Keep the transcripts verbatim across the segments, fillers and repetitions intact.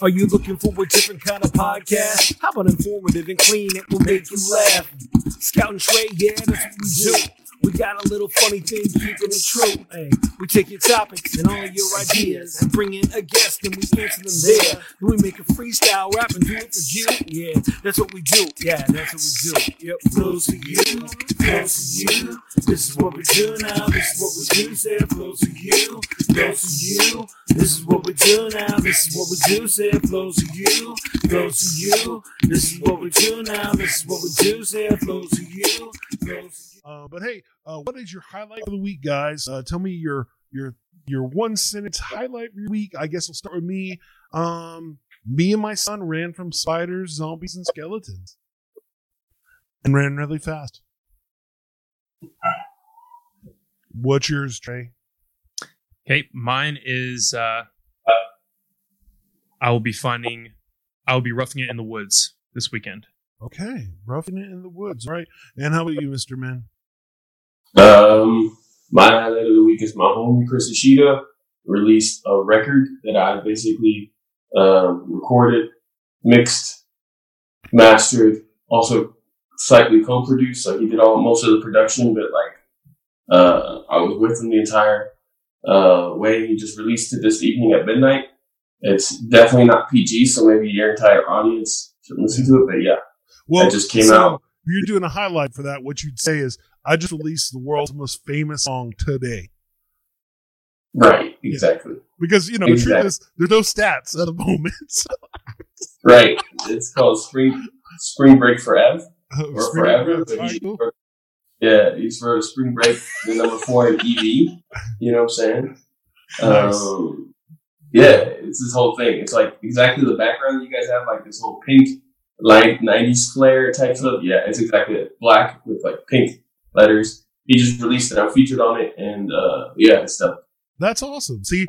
Are you looking for a different kind of podcast? How about informative and clean? It will make you laugh. Scout and Trey, yeah, that's what we do. We got a little funny thing, keeping it true. Hey, we take your topics and all of your ideas and bring in a guest and we answer them there. And we make a freestyle rap and do it for you. Yeah, that's what we do. Yeah, that's what we do. Yep, flows for you, flows for you. This is what we do now. This is what we do. Say flows for you, flows for you. This is what we do now. This is what we do. Say flows for you, flows for you. This is what we do now. This is what we do. Say flows for you, flows for you. Uh, but hey, uh, what is your highlight of the week, guys? Uh, tell me your your your one sentence highlight of your week. I guess we'll start with me. Um, me and my son ran from spiders, zombies, and skeletons, and ran really fast. What's yours, Trey? Okay, mine is uh, I will be finding, I will be roughing it in the woods this weekend. Okay, roughing it in the woods, right? And how about you, Mister Man? Um, my highlight of the week is my homie Chris Ishida released a record that I basically uh, recorded, mixed, mastered, also slightly co-produced. Like, he did all most of the production, but like uh, I was with him the entire uh, way. He just released it this evening at midnight. It's definitely not P G, so maybe your entire audience should listen to it. But yeah, well, it just came so out. If you're doing a highlight for that, what you'd say is, I just released the world's most famous song today. Right, exactly. Yeah. Because, you know, exactly. The truth is, there's no stats at the moment. So. Right. It's called Spring Spring Break Forever. Oh, or Spring Forever. Break he's for, yeah, he's for Spring Break, the number four in E V. You know what I'm saying? Nice. Um, yeah, it's this whole thing. It's like exactly the background you guys have, like this whole pink, like nineties flare type stuff. Yeah, it's exactly it. Black with like pink letters. He just released it. I'm featured on it, and uh, yeah, it's stuff. That's awesome. See,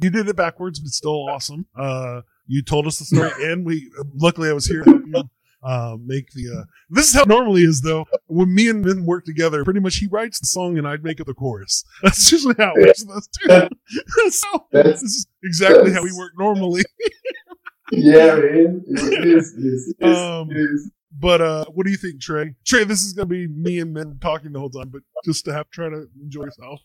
you did it backwards, but still awesome. Uh, you told us the story, and we luckily I was here helping you uh, make the. Uh, this is how it normally is, though. When me and Ben work together, pretty much he writes the song, and I'd make up the chorus. That's usually how it works with us two. So this is exactly how we work normally. Yeah, man. It is, it is, it is, um, it is. But uh, what do you think, Trey? Trey, this is going to be me and men talking the whole time, but just to have try to enjoy yourself.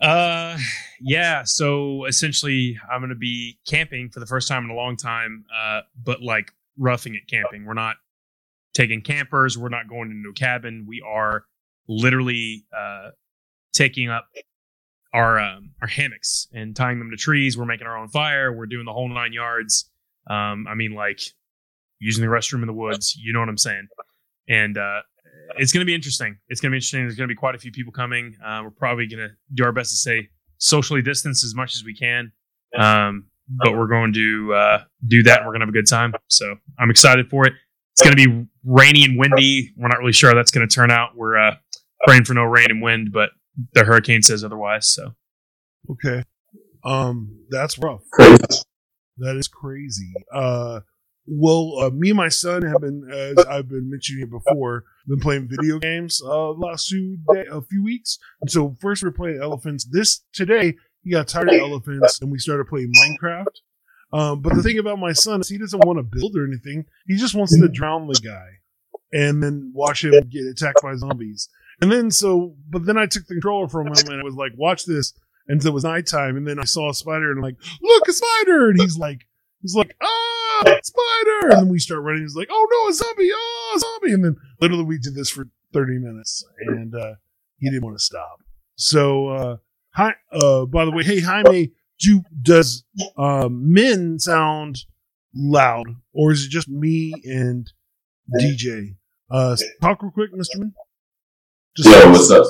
uh, yeah, so essentially I'm going to be camping for the first time in a long time, uh, but like roughing it camping. We're not taking campers. We're not going into a cabin. We are literally uh, taking up our um, our hammocks and tying them to trees. We're making our own fire. We're doing the whole nine yards. Um, I mean, like... using the restroom in the woods, you know what I'm saying? And uh, it's going to be interesting. It's going to be interesting. There's going to be quite a few people coming. Uh, we're probably going to do our best to stay socially distanced as much as we can. Um, but we're going to uh, do that, and we're going to have a good time. So I'm excited for it. It's going to be rainy and windy. We're not really sure how that's going to turn out. We're uh, praying for no rain and wind, but the hurricane says otherwise. So okay. Um, that's rough. That is crazy. Uh Well, uh, me and my son have been, as I've been mentioning before, been playing video games uh, the last few day, a few weeks. And so first we're playing elephants. This today he got tired of elephants, and we started playing Minecraft. Um, but the thing about my son is he doesn't want to build or anything. He just wants to drown the guy, and then watch him get attacked by zombies. And then so, but then I took the controller from him, and I was like, "Watch this." And so it was nighttime, and then I saw a spider, and I'm like, "Look, a spider!" And he's like, he's like, "Ah!" Spider! And then we start running. He's like, "Oh no, a zombie! Oh, a zombie!" And then literally we did this for thirty minutes, and uh, he didn't want to stop. So, uh, hi. Uh, by the way, hey Jaime, do does uh, men sound loud, or is it just me and D J? Uh, talk real quick, Mister Man. Just yeah, what's up?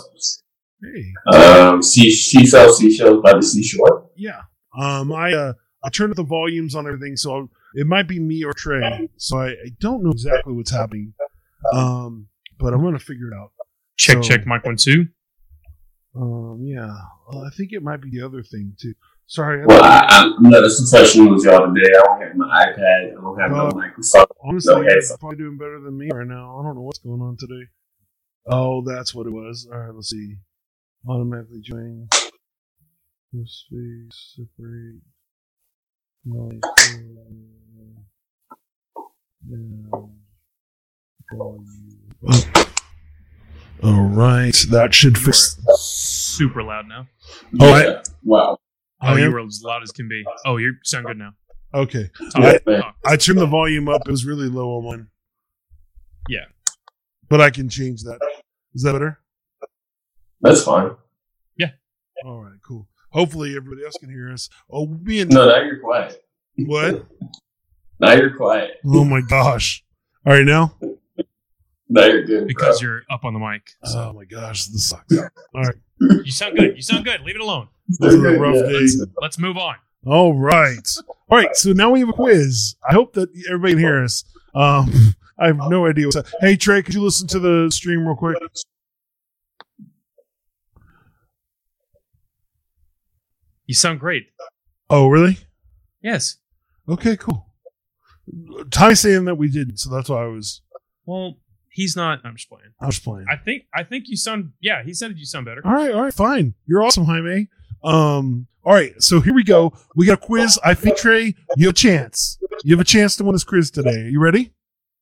Hey, um, sea she sells seashells by the seashore. Yeah, um, I uh, I turned up the volumes on everything, so. I'll, It might be me or Trey, so I, I don't know exactly what's happening, um, but I'm going to figure it out. Check, so, check, mic one, two. Um, yeah, well, I think it might be the other thing, too. Sorry. I well, I, I'm not as professional as y'all today. I don't have my iPad. I don't have uh, no microphone. Honestly, no you're probably doing better than me right now. I don't know what's going on today. Oh, that's what it was. All right, let's see. Automatically join. Let's see. Separate. noise, uh, all right, that should fix. Super loud now. Oh, I, wow! Oh, I you am? Were as loud as can be. Oh, you sound good now. Okay, I, I turned the volume up. It was really low on mine. Yeah, but I can change that. Is that better? That's fine. Yeah. All right. Cool. Hopefully everybody else can hear us. Oh, me and no, now you're quiet. What? Now you're quiet. Oh my gosh! All right, now. Now you're good because bro. You're up on the mic. So. Oh my gosh, this sucks. All right, you sound good. You sound good. Leave it alone. This is a rough yeah, day. Let's move on. All right. All right. So now we have a quiz. I hope that everybody can hear us. Um, I have no idea what's up. Hey, Trey, could you listen to the stream real quick? You sound great. Oh, really? Yes. Okay, cool. Ty's saying that we didn't, so that's why I was. Well, he's not. I'm just playing. I'm just playing. I think. I think you sound. Yeah, he said you sound better. All right. All right. Fine. You're awesome, Jaime. Um. All right. So here we go. We got a quiz. I think Trey, you have a chance. You have a chance to win this quiz today. Are you ready?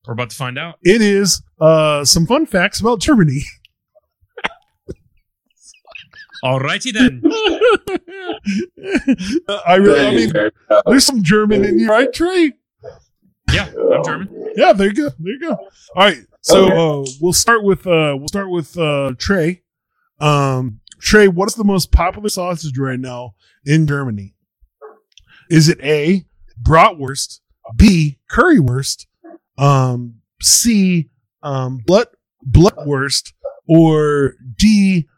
We're about to find out. It is uh some fun facts about Germany. Alrighty then. uh, I really, I mean, there's some German in you, right, Trey? Yeah, I'm German. Yeah, there you go. There you go. All right, so okay. uh, we'll start with uh, we'll start with uh, Trey. Um, Trey, what's the most popular sausage right now in Germany? Is it A, Bratwurst, B, Currywurst, um, C, um, Blut Blutwurst, or D,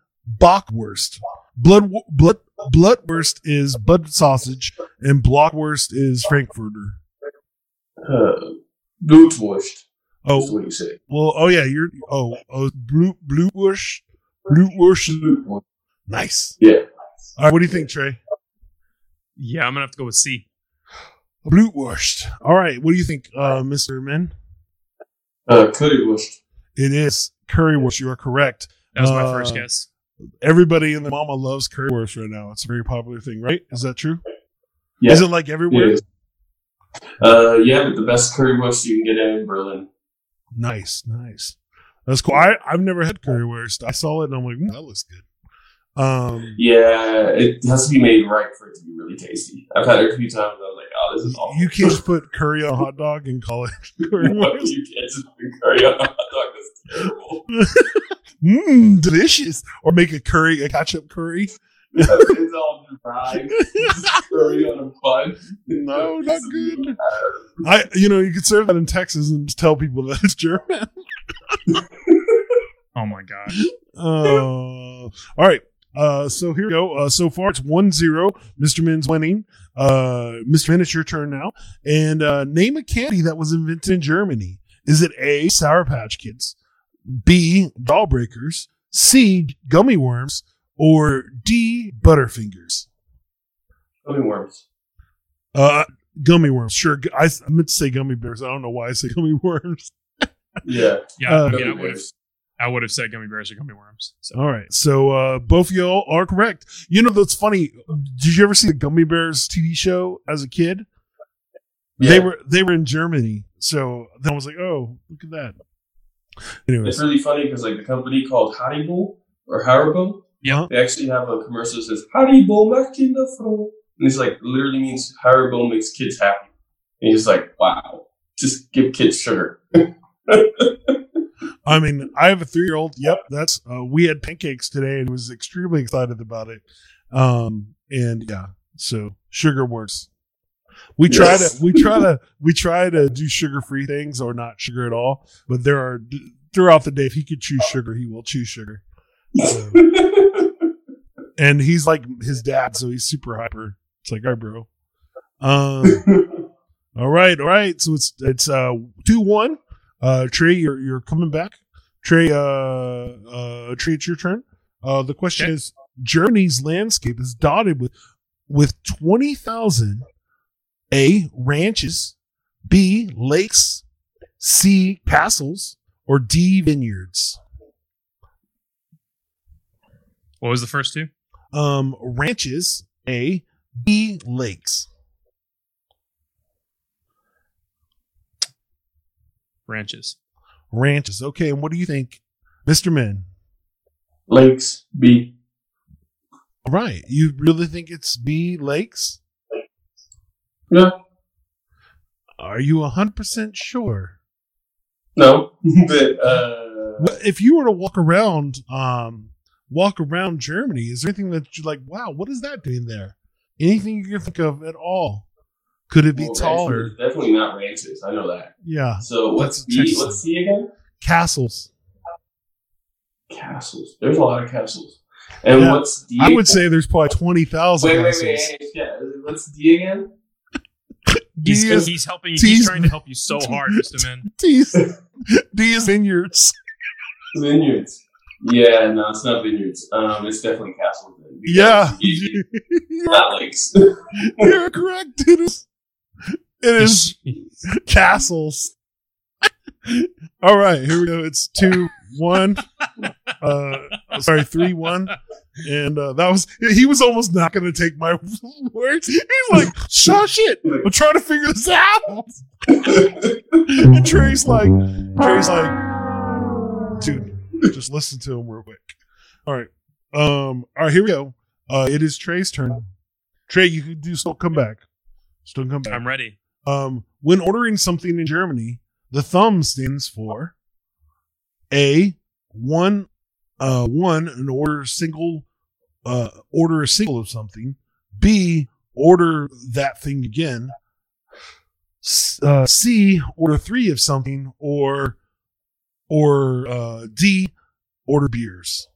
Bockwurst? Blood, blood, Blutwurst is bud sausage, and Blockwurst is Frankfurter. Uh, Blutwurst. Oh, that's what you say. Well, oh yeah, you're oh oh Blut Blutwurst, Blutwurst. Nice. Yeah. All right, what do you think, Trey? Yeah, I'm gonna have to go with C. Blutwurst. All right, what do you think, uh, Mister Min? Uh, Currywurst. It is Currywurst. You are correct. That was my uh, first guess. Everybody in the mama loves Currywurst right now. It's a very popular thing, right? Is that true? Yeah. Is it like everywhere? Yeah. Uh, yeah, but the best Currywurst you can get in Berlin. Nice, nice. That's cool. I, I've never had Currywurst. I saw it and I'm like, mm, that looks good. Um, yeah, it has to be made right for it to be really tasty. I've had it a few times and I was like, oh, this is awful. You can't just put curry on a hot dog and call it Currywurst. No, you can't just put curry on a hot dog. That's terrible. Mmm, delicious. Or make a curry, a ketchup curry. It's all fried. Curry on a bun. No, not good. I, you know, you could serve that in Texas and just tell people that it's German. Oh my gosh. Uh, all right. Uh, so here we go. Uh, so far, it's one zero. Mister Min's winning. Uh, Mister Min, it's your turn now. And uh, name a candy that was invented in Germany. Is it A, Sour Patch Kids, B, Doll Breakers, C, Gummy Worms, or D, Butterfingers? Gummy Worms. Uh, Gummy Worms, sure. I, I meant to say Gummy Bears. I don't know why I say Gummy Worms. Yeah. Yeah, uh, I, mean, I would have I would have said Gummy Bears or Gummy Worms. So. All right. So uh, both of y'all are correct. You know, that's funny. Did you ever see the Gummy Bears T V show as a kid? Yeah. They were They were in Germany. So then I was like, oh, look at that. Anyways. It's really funny because like the company called Haribo or Haribo, yeah, they actually have a commercial that says Haribo macht Kinder froh, and it's like literally means Haribo makes kids happy. And he's like, wow, just give kids sugar. I mean, I have a three-year-old. Yep, that's uh, we had pancakes today and was extremely excited about it. Um, and yeah, so sugar works. We try yes. to we try to we try to do sugar-free things or not sugar at all. But there are throughout the day, if he could choose sugar, he will choose sugar. So. And he's like his dad, so he's super hyper. It's like, all right, bro. Um, all right, all right. So it's it's uh, two one. Uh, Trey, you're you're coming back. Trey, uh, uh, Trey, it's your turn. Uh, the question okay. is: Germany's landscape is dotted with with twenty thousand. A, ranches, B, lakes, C, castles, or D, vineyards. What was the first two? Um, ranches, A, B, lakes. Ranches. Ranches. Okay. And what do you think, Mister Min? Lakes. B. All right. You really think it's B, lakes? Yeah. Are you one hundred percent sure? No. But, uh... well, if you were to walk around, um, walk around Germany, is there anything that you're like, wow, what is that doing there? Anything you can think of at all? Could it be well, taller? Ranches, definitely not ranches. I know that. Yeah. So what's B? What's C again? Castles. Castles. There's a lot of castles. And yeah, what's D? I would say there's probably twenty thousand castles. Wait, wait, wait. Yeah. What's D again? D he's, is, he's helping you. He's trying to help you so hard, Mister Man. D is vineyards. Vineyards. Yeah, no, it's not vineyards. Um, it's definitely castles. Yeah, you, not lakes. You're correct. It is. It is castles. All right, here we go. It's two one. Uh, sorry, three one. And uh, that was, he was almost not going to take my words. He's like, shush it. I'm trying to figure this out. And Trey's like, Trey's like, dude, just listen to him real quick. All right. Um, all right, here we go. Uh, it is Trey's turn. Trey, you can do still come back. Still come back. I'm ready. Um, when ordering something in Germany, the thumb stands for A, one, uh, one, an order single, uh, order a single of something. B, order that thing again. Uh, C, order three of something, or, or, uh, D, order beers.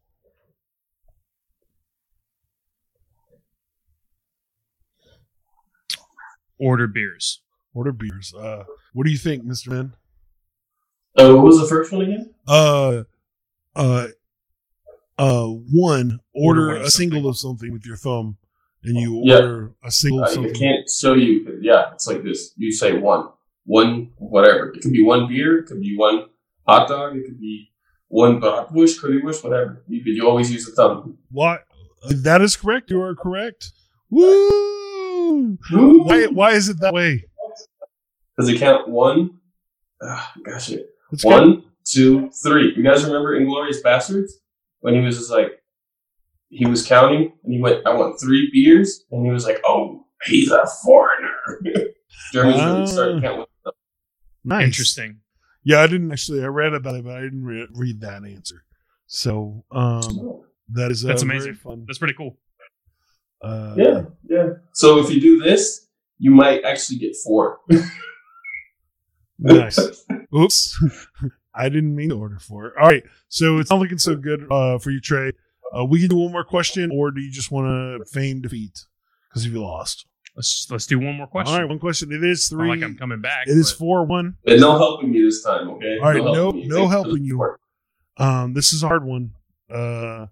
Order beers. Order beers. Uh, what do you think, Mister Min? Uh, what was the first one again? Uh, uh, uh, one. Order, order a single something. of something with your thumb, and you yeah. order a single. Uh, of something. I can't show you. Yeah, it's like this. You say one, one, whatever. It could be one beer. It could be one hot dog. It could be one Bockwurst, Currywurst, whatever. You could. You always use the thumb. What? That is correct. You are correct. Woo! Why, why is it that way? Does it count one? Oh, gosh, it. One, two, three. You guys remember Inglourious Bastards? When he was just like, he was counting, and he went, I want three beers. And he was like, oh, he's a foreigner. Germans uh, really started counting with them. Nice. Interesting. Yeah, I didn't actually, I read about it, but I didn't re- read that answer. So, um, oh. that is uh, That's amazing. Very fun. That's pretty cool. Uh, yeah, yeah. So if you do this, you might actually get four. Nice. Oops. I didn't mean to order four. All right. So it's not looking so good uh, for you, Trey. Uh, we can do one more question, or do you just want to feign defeat because you lost? Let's let's do one more question. All right, one question. It is three. Not like I'm coming back. It is four one. And no helping you this time, okay? All right. No, no helping you. No helping you. Um, this is a hard one. Uh.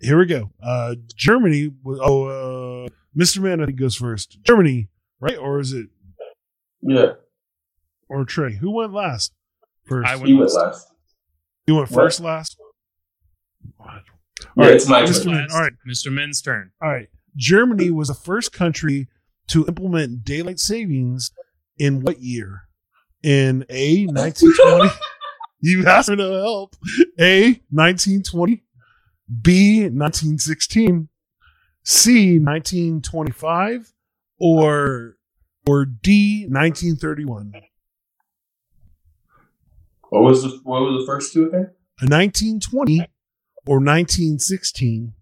Here we go. Uh, Germany. Oh, uh, Mister Man, I think goes first. Germany, right? Or is it? Yeah. Or Trey? Who went last? First. I went, went last. You went first. What? Last. All right. Yeah, it's my Mister turn. Min. All right, Mister Min's turn. All right. Germany was the first country to implement daylight savings in what year? In A, nineteen twenty. You asked for no help. A, nineteen twenty. B, nineteen sixteen, C, nineteen twenty-five, or or D, nineteen thirty-one. What was the what were the first two again? nineteen twenty or nineteen sixteen.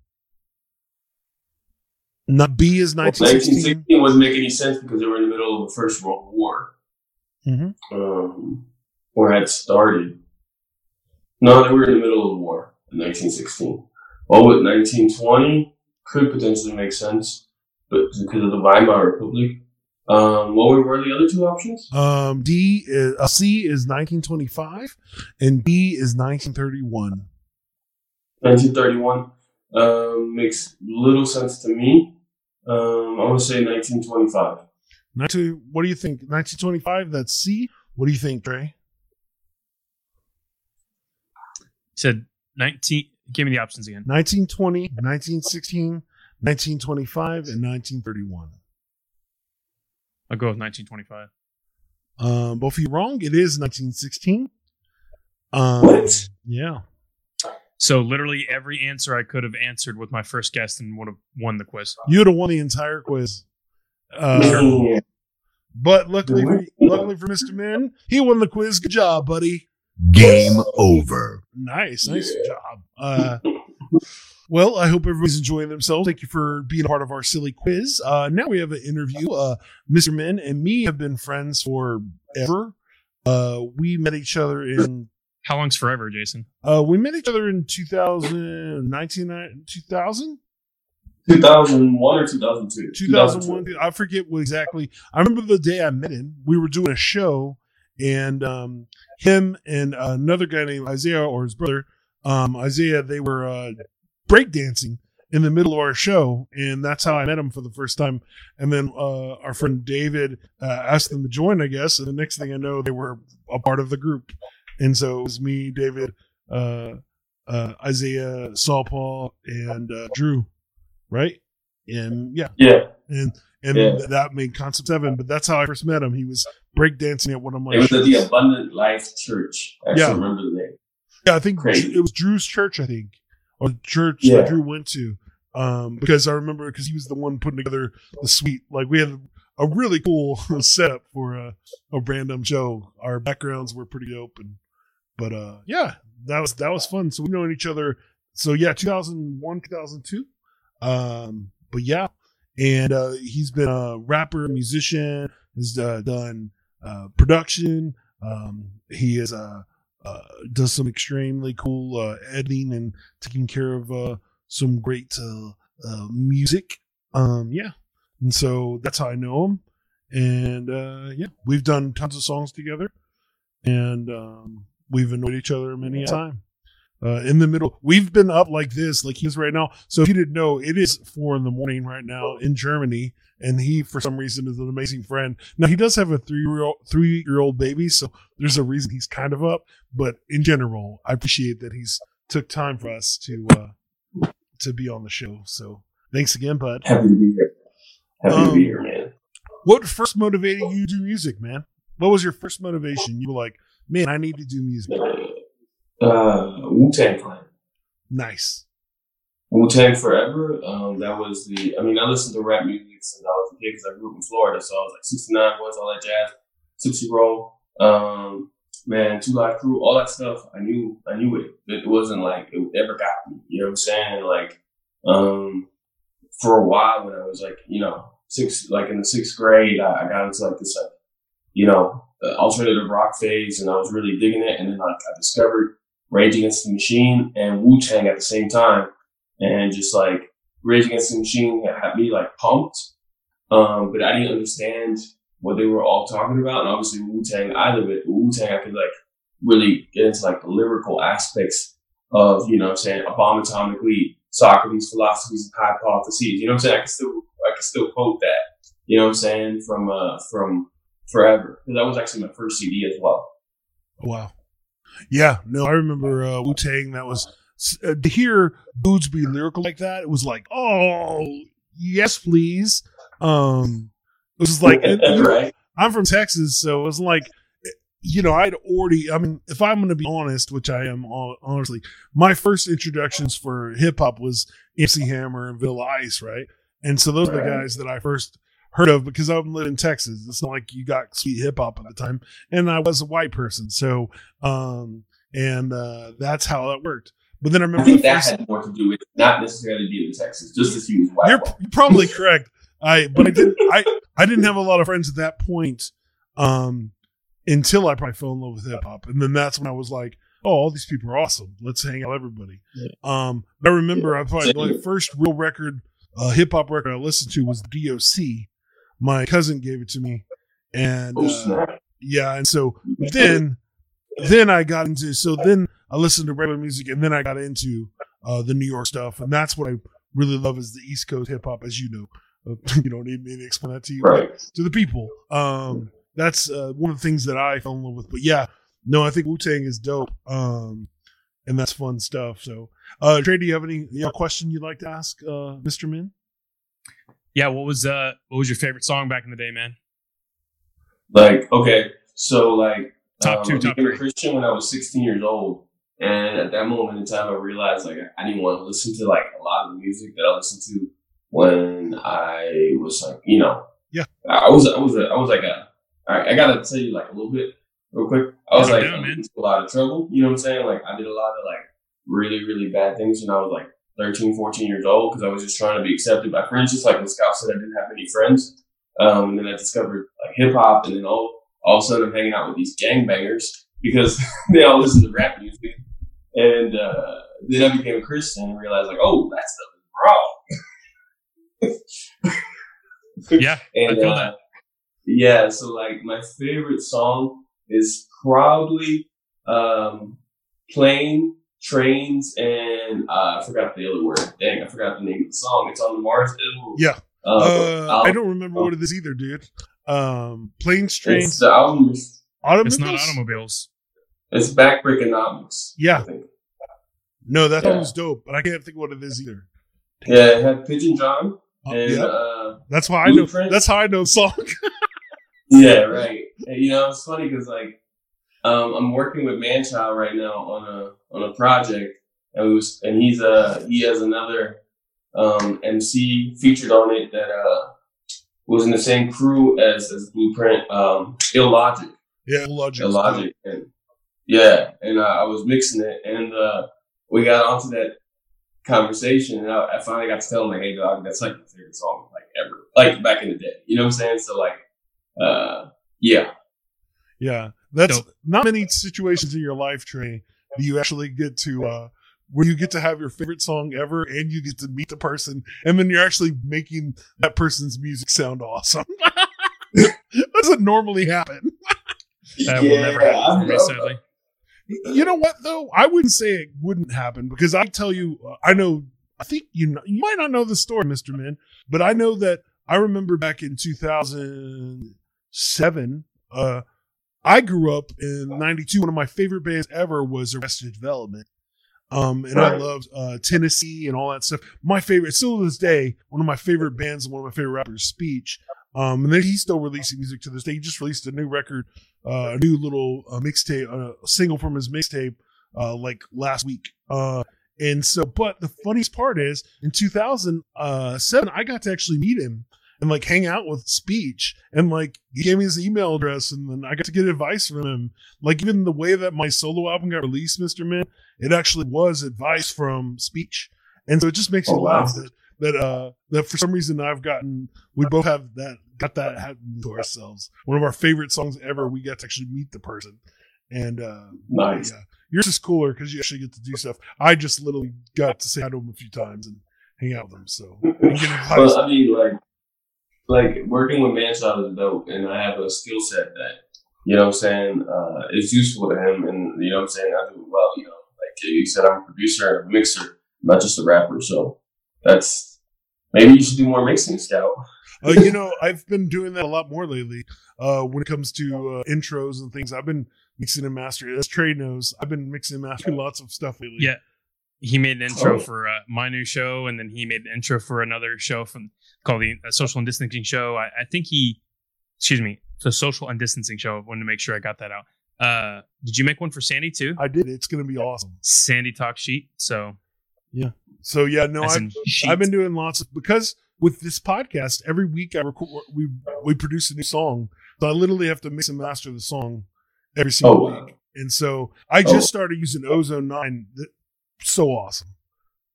Not B is nineteen sixteen. Well, nineteen sixteen wouldn't make any sense because they were in the middle of the First World War, mm-hmm. um, or had started. No, they were in the middle of the war in nineteen sixteen. Well, with nineteen twenty, could potentially make sense, but because of the Weimar Republic. Um, what were the other two options? Um, D is, uh, C is nineteen twenty-five, and B is nineteen thirty-one. nineteen thirty-one um, makes little sense to me. Um, I'm going to say nineteen twenty-five. nineteen, what do you think? nineteen twenty-five, that's C. What do you think, Trey? He said nineteen... nineteen- Give me the options again. nineteen twenty, nineteen sixteen, nineteen twenty-five, and nineteen thirty-one. I'll go with nineteen twenty-five. Um, both of you wrong. It is nineteen sixteen. Um, what? Yeah. So literally every answer I could have answered with my first guess and would have won the quiz. You would have won the entire quiz. Uh, sure. But luckily, luckily for Mister Min, he won the quiz. Good job, buddy. Game over. Nice. Nice yeah. job. Uh, well, I hope everybody's enjoying themselves. Thank you for being a part of our silly quiz. Uh, now we have an interview. Uh, Mister Min and me have been friends forever. Uh, we met each other in... How long's forever, Jason? Uh, we met each other in two thousand, nineteen, two thousand? two thousand one or two thousand two? two thousand one. I forget what exactly. I remember the day I met him. We were doing a show, and um, him and another guy named Isaiah, or his brother, um, Isaiah, they were uh, breakdancing in the middle of our show, and that's how I met him for the first time. And then uh, our friend David uh, asked them to join, I guess, and the next thing I know, they were a part of the group. And so it was me, David, uh, uh, Isaiah, Saul Paul, and uh, Drew, right? And yeah. Yeah. And and yeah. that made Concept seven, but that's how I first met him. He was breakdancing at one of my It was shows. At the Abundant Life Church. I yeah. remember the name. Yeah, I think Crazy. It was Drew's church, I think, or the church yeah. that Drew went to. Um, because I remember because he was the one putting together the suite. Like we had a really cool setup for a, a random show. Our backgrounds were pretty open. But uh, yeah, that was that was fun. So we've known each other. So yeah, two thousand one, two thousand two. Um, but yeah, and uh, he's been a rapper, musician, has uh, done uh, production. Um, he is uh, uh, does some extremely cool uh, editing and taking care of uh, some great uh, uh, music. Um, yeah, and so that's how I know him. And uh, yeah, we've done tons of songs together, and. Um, We've annoyed each other many a time. Uh, in the middle, we've been up like this, like he is right now. So if you didn't know, it is four in the morning right now in Germany, and he, for some reason, is an amazing friend. Now he does have a three-year-old, three-year-old baby, so there's a reason he's kind of up. But in general, I appreciate that he's took time for us to uh, to be on the show. So thanks again, bud. Happy to be here. Happy um, to be here, man. What first motivated you to do music, man? What was your first motivation? You were like. Man, I need to do music. Uh, Wu-Tang Clan. Nice. Wu-Tang Forever. Um, that was the, I mean, I listened to rap music since I was a kid because I grew up in Florida. So I was like sixty-nine Boys, all that jazz, Tipsy Roll, um, man, Two Live Crew, all that stuff. I knew, I knew it. It wasn't like, it never got me. You know what I'm saying? And like, um, for a while when I was like, you know, six, like in the sixth grade, I, I got into like this, like, you know, Uh, alternative rock phase, and I was really digging it. And then like, I discovered Rage Against the Machine and Wu-Tang at the same time. And just like Rage Against the Machine had me like pumped. Um, but I didn't understand what they were all talking about. And obviously Wu-Tang, I live it. Wu-Tang, I could like really get into like the lyrical aspects of, you know what I'm saying, abomatomically, Socrates, philosophies, and hypotheses. You know what I'm saying? I can still, I can still quote that, you know what I'm saying? From, uh, from, Forever. That was actually my first C D as well. Wow. Yeah. No, I remember uh, Wu-Tang. That was uh, to hear dudes be lyrical like that. It was like, oh, yes, please. Um, it was like, it, right? I'm from Texas, so it was like, you know, I'd already. I mean, if I'm going to be honest, which I am honestly, my first introductions for hip hop was M C Hammer and Vanilla Ice, right? And so those right. are the guys that I first. Heard of because I'm living in Texas. It's not like you got sweet hip hop at the time, and I was a white person, so um, and uh, that's how it worked. But then I remember I think that had more to do with not necessarily being in Texas, just as he was white. You're p- probably correct. I but I didn't I, I didn't have a lot of friends at that point um, until I probably fell in love with hip hop, and then that's when I was like, oh, all these people are awesome. Let's hang out with everybody. Yeah. Um, I remember yeah. I probably my like, first real record, uh, hip hop record I listened to was D O C. My cousin gave it to me, and uh, yeah, and so then, then I got into. So then I listened to regular music, and then I got into uh, the New York stuff, and that's what I really love is the East Coast hip hop, as you know. Uh, you don't need me to explain that to you, right. but to the people. Um, that's uh, one of the things that I fell in love with. But yeah, no, I think Wu-Tang is dope, um, and that's fun stuff. So, uh, Trey, do you have any you know, question you'd like to ask, uh, Mister Min? Yeah, what was uh, what was your favorite song back in the day, man? Like, okay, so like Top um, two, top three. I became a Christian when I was sixteen years old. And at that moment in time, I realized like I didn't want to listen to like a lot of the music that I listened to when I was like, you know, yeah, I was, I was, a, I was like, a, all right, I gotta tell you like a little bit real quick. I was like, down, I was in a lot of trouble. You know what I'm saying? Like I did a lot of like really, really bad things when I was like thirteen, fourteen years old because I was just trying to be accepted by friends. Just like when Scout said, I didn't have any friends. Um, and then I discovered like hip hop, and then all, all of a sudden I'm hanging out with these gangbangers because they all listen to rap music. And uh, then I became a Christian and realized, like, oh, that stuff is wrong. Yeah, and, I feel uh, that. Yeah, so, like, my favorite song is probably um, Plane, Trains, and uh, I forgot the other word. Dang, I forgot the name of the song. It's on the Mars Hill. Yeah. Uh, uh, I don't remember oh. what it is either, dude. Um, Planes, Trains. It's the album. It's not Automobiles. It's Backbreakonomics. Yeah. No, that yeah. was dope, but I can't think what it is either. Yeah, it had Pigeon John. Oh, and yeah. uh, that's why I know. That's how I know song. Yeah, right. And, you know, it's funny because like um, I'm working with Manchild right now on a on a project, and, was, and he's a he has another um, M C featured on it that uh, was in the same crew as as Blueprint. Um, Illogic. Yeah, Illogic. Illogic. And, yeah, and uh, I was mixing it, and uh, we got onto that conversation, and I, I finally got to tell him, like, hey, dog, that's, like, my favorite song, like, ever, like, back in the day, you know what I'm saying? So, like, uh, yeah. Yeah, that's Dope. Not many situations in your life, Trey, that you actually get to, uh, where you get to have your favorite song ever, and you get to meet the person, and then you're actually making that person's music sound awesome. That doesn't normally happen. That yeah, will never happen for me, sadly. You know what, though? I wouldn't say it wouldn't happen because I tell you, uh, I know, I think you know, you might not know the story, Mister Min, but I know that I remember back in two thousand seven, uh, I grew up in ninety-two. One of my favorite bands ever was Arrested Development. Um, and right. I loved uh, Tennessee and all that stuff. My favorite, still to this day, one of my favorite bands and one of my favorite rappers, Speech. Um, and then he's still releasing music to this day. He just released a new record, uh, a new little uh, mixtape, a uh, single from his mixtape, uh, like last week. Uh, and so, but the funniest part is in two thousand seven, I got to actually meet him and like hang out with Speech, and like he gave me his email address, and then I got to get advice from him. Like even the way that my solo album got released, Mister Min, it actually was advice from Speech. And so it just makes oh, you wow. laugh that, that, uh, that for some reason I've gotten, we both have that, got that happening to ourselves. One of our favorite songs ever, we got to actually meet the person. And uh, nice. Yeah. Yours is cooler because you actually get to do stuff. I just literally got to say hi to them a few times and hang out with them. So, well, I mean, like, like working with Manchild is dope, and I have a skill set that, you know what I'm saying, uh, is useful to him. And, you know what I'm saying, I do it well. You know, like you said, I'm a producer and a mixer, I'm not just a rapper. So, that's maybe you should do more mixing, Scout. Uh, you know, I've been doing that a lot more lately uh, when it comes to uh, intros and things. I've been mixing and mastering. As Trey knows, I've been mixing and mastering lots of stuff lately. Yeah. He made an intro oh. for uh, my new show, and then he made an intro for another show from called the uh, Social and Distancing Show. I, I think he, excuse me, the Social and Distancing Show. I wanted to make sure I got that out. Uh, did you make one for Sandy, too? I did. It's going to be awesome. Sandy Talk Sheet. So, yeah. So, yeah, no, I've, I've been doing lots of, because... with this podcast, every week I record, we we produce a new song, so I literally have to mix and master the song every single oh, week. Wow. And so I just oh. started using Ozone Nine. So awesome,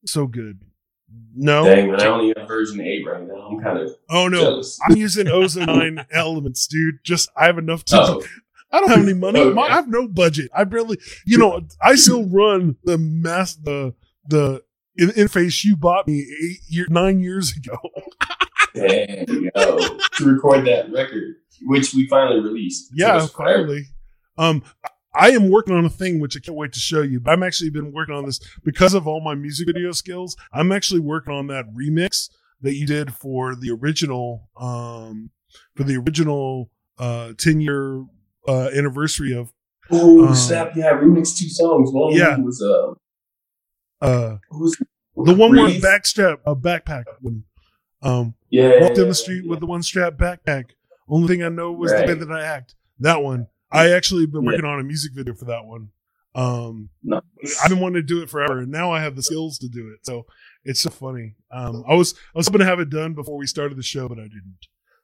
so good. No, dang, I only have version eight right now. I'm kind of oh no, jealous. I'm using Ozone Nine Elements, dude. Just I have enough to. Oh. I don't have any money. Okay. My, I have no budget. I barely, you know, I still run the mass the the. interface you bought me eight year, nine years ago. There you go. To record that record, which we finally released. Yeah, finally. Um, I am working on a thing which I can't wait to show you. But I'm actually been working on this because of all my music video skills. I'm actually working on that remix that you did for the original, um, for the original uh, ten year uh, anniversary of. Oh, um, snap! Yeah, remix two songs. One yeah. was uh. Uh, Who's, the one where backstrap a uh, backpack one. Um, yeah, walked down the street yeah. with the one strap backpack. Only thing I know was right. the way that I act. That one. I actually have been working yeah. on a music video for that one. Um, nice. I've been wanting to do it forever, and now I have the skills to do it. So it's so funny. Um, I was I was hoping to have it done before we started the show, but I didn't.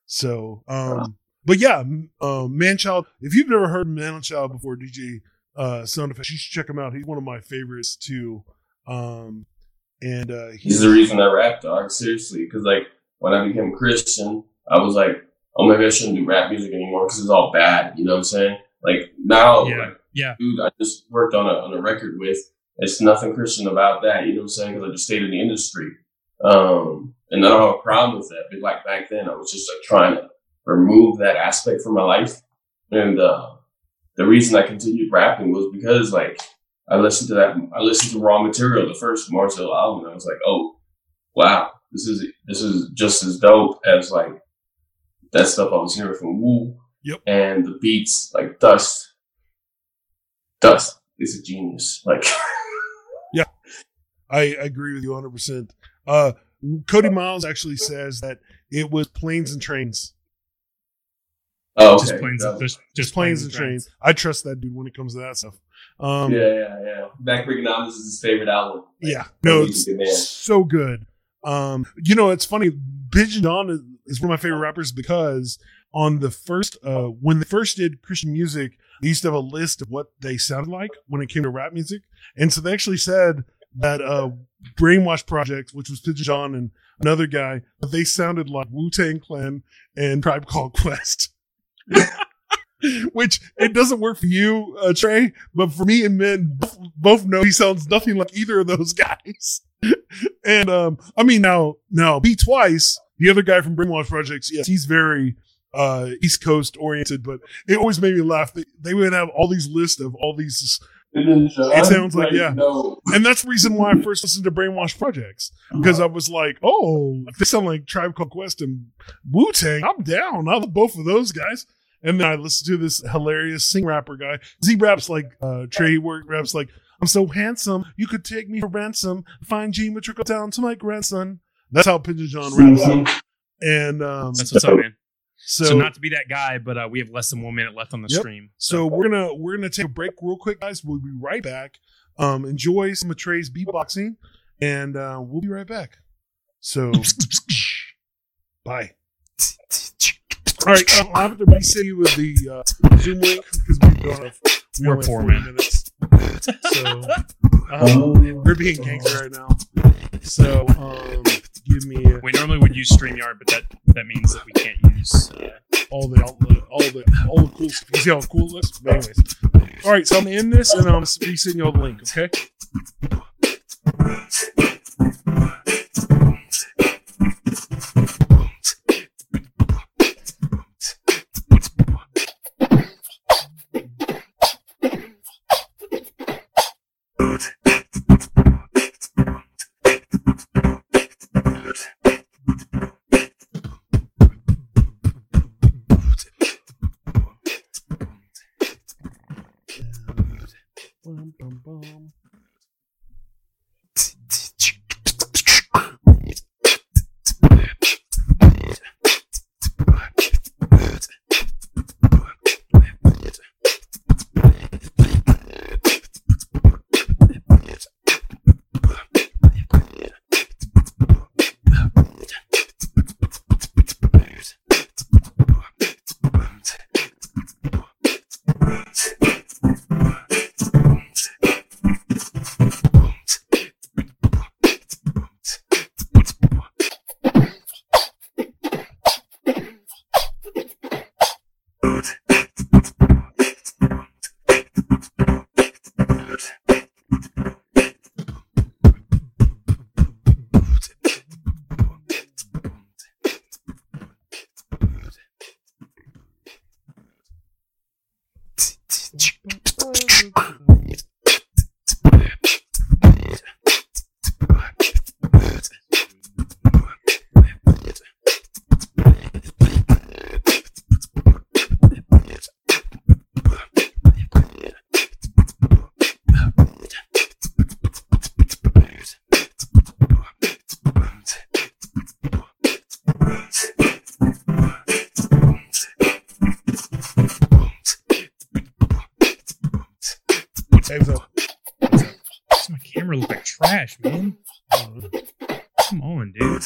So, um, but yeah, uh, Manchild. If you've never heard Manchild before, D J uh, Sound Effects, you should check him out. He's one of my favorites too. Um, and uh, he's, he's the reason I rap, dog. Seriously, because like when I became Christian, I was like, oh, maybe I shouldn't do rap music anymore because it's all bad. You know what I'm saying? Like now, yeah. like, yeah. dude, I just worked on a on a record with. It's nothing Christian about that. You know what I'm saying? Because I just stayed in the industry. Um, and I don't have a problem with that. But like back then, I was just like trying to remove that aspect from my life. And uh, the reason I continued rapping was because like I listened to that. I listened to Raw Material, the first Marcel album. And I was like, oh, wow, this is this is just as dope as like that stuff I was hearing from Wu. Yep. And the beats, like Dust. Dust is a genius. Like. Yeah, I agree with you one hundred percent. Uh, Cody Miles actually says that it was planes and trains. Oh, okay. Just planes, no. just, just planes, planes and trains. trains. I trust that dude when it comes to that stuff. Um, yeah, yeah, yeah. Backbreakonomics is his favorite album. Like, yeah, no, it's good, so good. Um, you know, it's funny. Pigeon John is one of my favorite rappers because on the first, uh, when they first did Christian music, they used to have a list of what they sounded like when it came to rap music. And so they actually said that uh, Brainwash Project, which was Pigeon John and another guy, they sounded like Wu-Tang Clan and Tribe Called Quest. Which, it doesn't work for you, uh, Trey, but for me and Ben, both know he sounds nothing like either of those guys. And, um, I mean, now, now, B Twice, the other guy from Brainwash Projects, yes, he's very... uh East Coast oriented, but it always made me laugh. They, they would have all these lists of all these. It sounds like yeah, no. And that's the reason why I first listened to Brainwash Projects because uh-huh. I was like, oh, if they sound like Tribe Called Quest and Wu Tang, I'm down. I love both of those guys. And then I listened to this hilarious sing rapper guy. He raps like uh Trey work raps like I'm so handsome, you could take me for ransom. Fine geometrical down to my grandson. That's how Pigeon John raps. And um, that's what's up, man. So, so not to be that guy, but uh, we have less than one minute left on the yep. stream. So. so we're gonna we're gonna take a break real quick, guys. We'll be right back. Um, enjoy some of Trey's beatboxing, and uh, we'll be right back. So bye. All right, um, I'll have to reset you with the uh, Zoom link because we don't have we we're four minutes. So um, we're being gangster right now. So. Um, Give me a- we normally would use StreamYard, but that, that means that we can't use yeah. all the all the all the all the cool stuff. You see how cool it looks? But anyways. Alright, so I'm in this and I'm resending y'all the link, okay? trash, man. Oh, come on, dude.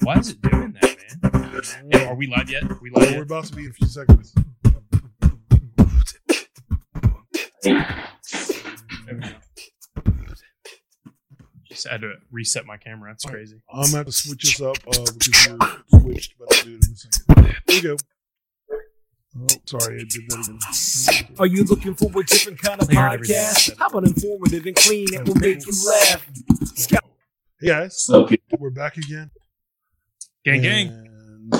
Why is it doing that, man? Yeah, are we live yet? Are we live yet? We're about to be in a few seconds. There we go. Just had to reset my camera. That's crazy. I'm going to have to switch this up uh, because we're switched, but I'll do it in a second. There we go. Oh, sorry, I did that again. Are you looking for a different kind of podcast? How about informative and clean? It will make you laugh. Hey guys, okay. We're back again. Gang, gang. And...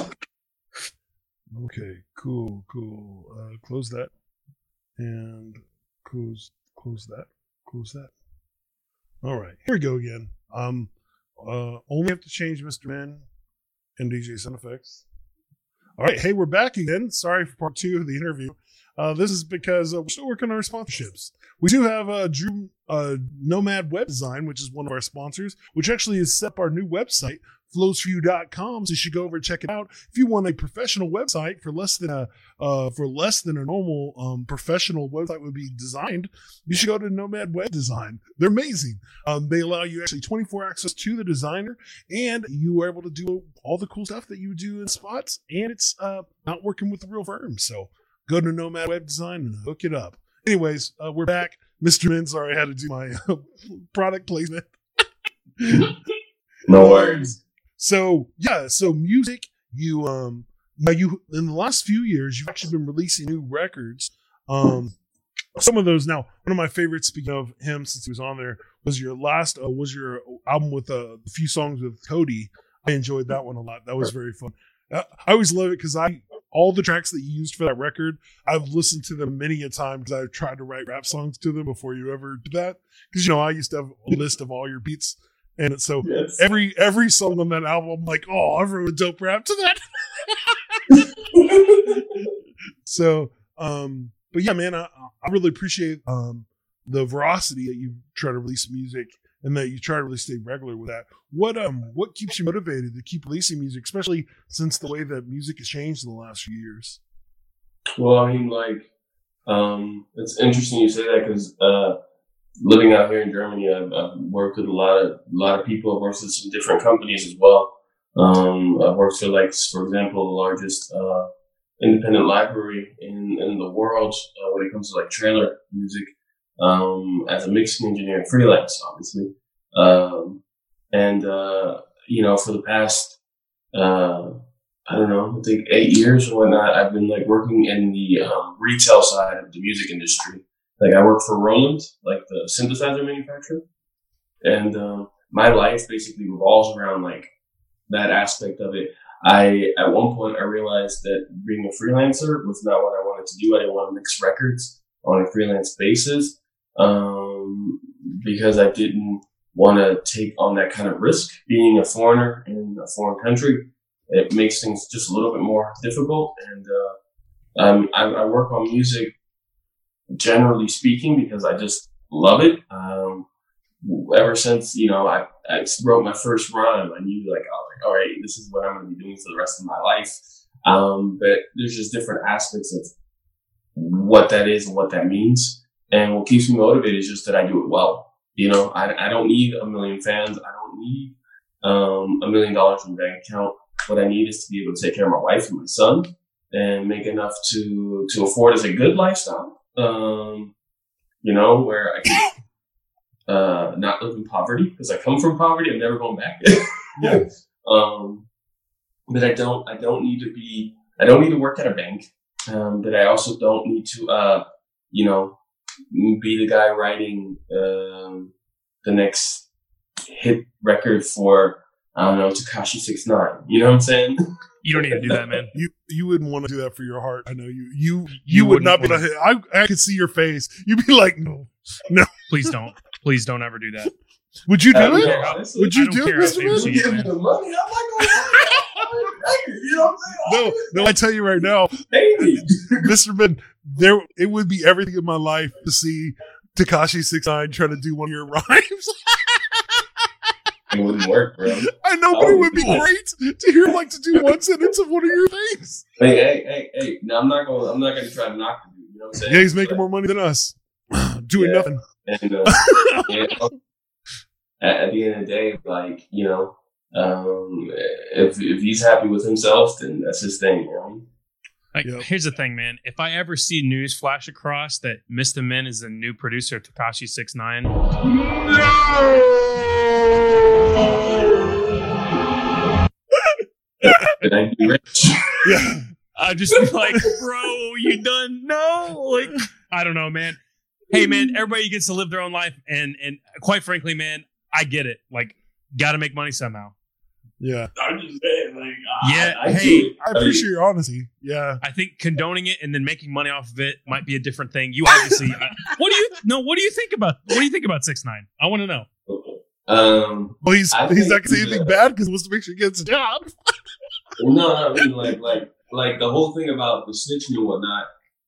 Okay, cool, cool. Uh, close that. And close, close that. Close that. All right, here we go again. Um, uh, only have to change Mister Men and D J Sound Effects. All right, hey, we're back again. Sorry for part two of the interview. Uh, this is because uh, we're still working on our sponsorships. We do have uh, Drew, uh, Nomad Web Design, which is one of our sponsors, which actually is set up our new website, flows for you dot com. So you should go over and check it out. If you want a professional website for less than a uh, for less than a normal um, professional website would be designed, you should go to Nomad Web Design. They're amazing. Um, they allow you actually twenty-four access to the designer, and you are able to do all the cool stuff that you do in spots. And it's uh, not working with the real firm, so. Go to Nomad Web Design and hook it up. Anyways, uh, we're back. Mister Min, sorry I had to do my uh, product placement. No worries. So, yeah, so music, you, um, now you, in the last few years, you've actually been releasing new records. Um, some of those, now, one of my favorites, speaking of him, since he was on there, was your last, uh, was your album with uh, a few songs with Cody. I enjoyed that one a lot. That was very fun. I always love it because I all the tracks that you used for that record, I've listened to them many a time because I've tried to write rap songs to them before you ever did that. Because, you know, I used to have a list of all your beats. And so yes. every every song on that album, I'm like, oh, I wrote a dope rap to that. so, um, but yeah, man, I, I really appreciate um, the veracity that you try to release music. And that you try to really stay regular with that. What um what keeps you motivated to keep releasing music, especially since the way that music has changed in the last few years? Well, I mean, like, um, it's interesting you say that because uh, living out here in Germany, I've, I've worked with a lot of a lot of people. I've worked with some different companies as well. Um, I've worked for, like, for example, the largest uh, independent library in in the world uh, when it comes to like trailer music. Um, as a mixing engineer, freelance, obviously. Um, and, uh, you know, for the past, uh, I don't know, I think eight years or whatnot, I've been like working in the, um, retail side of the music industry. Like I work for Roland, like the synthesizer manufacturer. And, um, my life basically revolves around like that aspect of it. I, at one point I realized that being a freelancer was not what I wanted to do. I didn't want to mix records on a freelance basis. Um, because I didn't want to take on that kind of risk. Being a foreigner in a foreign country, it makes things just a little bit more difficult. And uh, um, I, I work on music, generally speaking, because I just love it. Um, ever since, you know, I, I wrote my first rhyme, I knew like, oh, like, all right, this is what I'm going to be doing for the rest of my life. Um, but there's just different aspects of what that is and what that means. And what keeps me motivated is just that I do it well. You know, I, I don't need a million fans. I don't need um, a million dollars in the bank account. What I need is to be able to take care of my wife and my son and make enough to, to afford us a good lifestyle. Um, you know, where I can uh, not live in poverty because I come from poverty. I'm never going back. yeah. Um, but I don't, I don't need to be, I don't need to work at a bank. Um, but I also don't need to, uh, you know, be the guy writing um, the next hit record for, I don't know, Tekashi six nine. You know what I'm saying? You don't need to do that, man. You you wouldn't want to do that for your heart. I know you. You you, you would not be like, I, I could see your face. You'd be like, no, no. Please don't. Please don't ever do that. Would you do uh, it? Yeah, honestly, would you do it, Mister Wilson? Give me the money. I'm not going to You know what I'm saying? No, no, I tell you right now, Mister Ben, there it would be everything in my life to see Tekashi six nine trying to do one of your rhymes. It wouldn't work, bro. I know, but I it would be great it. to hear him like to do one sentence of one of your things. Hey, hey, hey, hey! No, I'm not going. I'm not going to try to knock you. You know what I'm saying? Yeah, he's making but, more money than us. doing yeah. nothing. And, uh, you know, at, at the end of the day, like, you know, um, if if he's happy with himself, then that's his thing, right? Like, yep. Here's the thing, man. If I ever see news flash across that Mister Min is the new producer of Tekashi six nine nine, no! Thank you, Rich. Yeah. I'd just be like, bro, you done? No. Like, I don't know, man. Hey, man, everybody gets to live their own life. And, and quite frankly, man, I get it. Like, got to make money somehow. Yeah, I'm just saying, like, yeah. I, I, hey, I appreciate your honesty. Yeah, I think condoning it and then making money off of it might be a different thing. You obviously, uh, what do you no? What do you think about? What do you think about six nine nine? I want to know. Um, well, he's I he's not gonna say anything uh, bad because he wants to make sure he gets a job. Well, no, I mean, like, like, like the whole thing about the snitching and whatnot.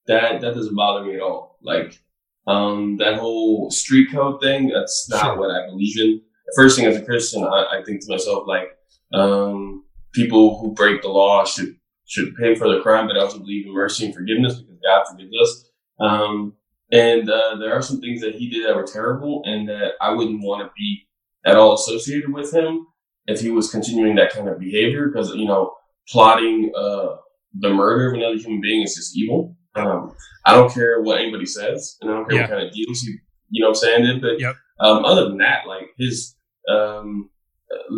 That that doesn't bother me at all. Like, um, that whole street code thing. That's not sure. what I believe in. First thing as a Christian, I, I think to myself, like. Um, people who break the law should should pay for their crime, but I also believe in mercy and forgiveness because God forgives us. Um, and uh, there are some things that he did that were terrible, and that I wouldn't want to be at all associated with him if he was continuing that kind of behavior. Because you know, plotting uh, the murder of another human being is just evil. Um, I don't care what anybody says, and I don't care yeah. what kind of deals he, you know, what I'm saying did. But yep. um, other than that, like his. Um,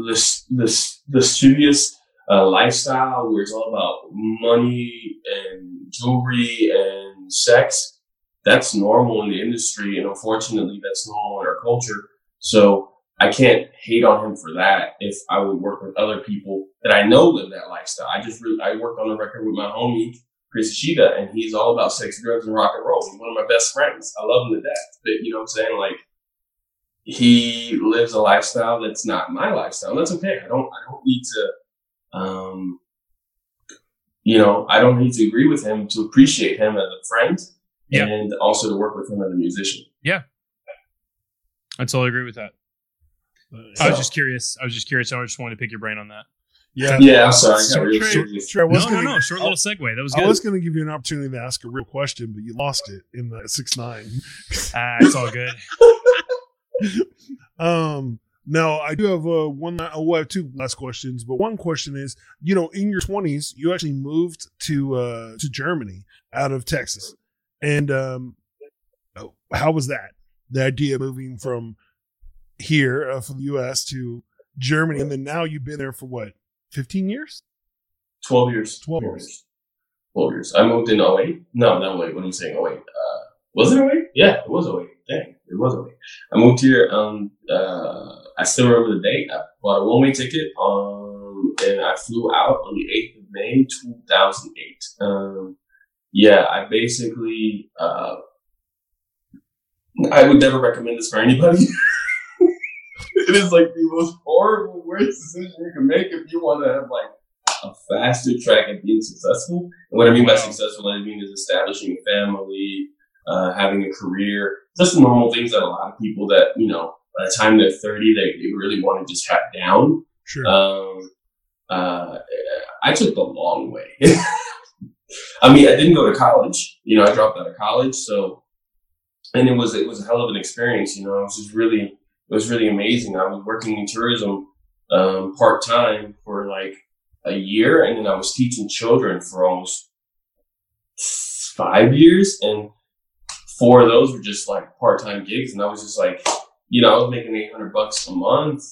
This this lascivious uh, lifestyle where it's all about money and jewelry and sex, that's normal in the industry, and unfortunately that's normal in our culture. So I can't hate on him for that. If I would work with other people that I know live that lifestyle, I just really, I worked on a record with my homie Chris Ishida, and he's all about sex, drugs, and rock and roll. He's one of my best friends. I love him to death. But you know what I'm saying, like. He lives a lifestyle that's not my lifestyle. That's okay. I don't. I don't need to. Um, you know, I don't need to agree with him to appreciate him as a friend, yeah. and also to work with him as a musician. Yeah, I totally agree with that. So, I was just curious. I was just curious. I just wanted to pick your brain on that. Yeah, yeah. I'm sorry. I got really Trey, Trey, I was no, gonna, no, no. Short little segue. That was good. I was going to give you an opportunity to ask a real question, but you lost it in the six nine nine. Ah, it's all good. um now I do have a one I will have two last questions, but one question is, you know, in your twenties you actually moved to uh to Germany out of Texas, and um how was that, the idea of moving from here uh, from the U S to Germany, and then now you've been there for what, fifteen years? twelve years. twelve years. twelve years. I moved in oh eight. No, no, wait, what am I saying? oh eight. Uh, was it oh eight? Yeah, it was oh eight. Dang, it wasn't me. I moved here. Um, uh, I still remember the date. I bought a one-way ticket, um, and I flew out on the eighth of May, two thousand eight. Um, yeah, I basically, uh, I would never recommend this for anybody. It is like the most horrible, worst decision you can make if you want to have like a faster track at being successful. And what I mean by successful, I mean is establishing a family, uh, having a career. Just the normal things that a lot of people that, you know, by the time they're thirty, they, they really want to just have down. Sure. Um, uh, I took the long way. I mean, I didn't go to college. You know, I dropped out of college. So, and it was, it was a hell of an experience. You know, it was just really, it was really amazing. I was working in tourism um, part time for like a year. And then I was teaching children for almost five years. And four of those were just like part-time gigs, and I was just like, you know, I was making eight hundred bucks a month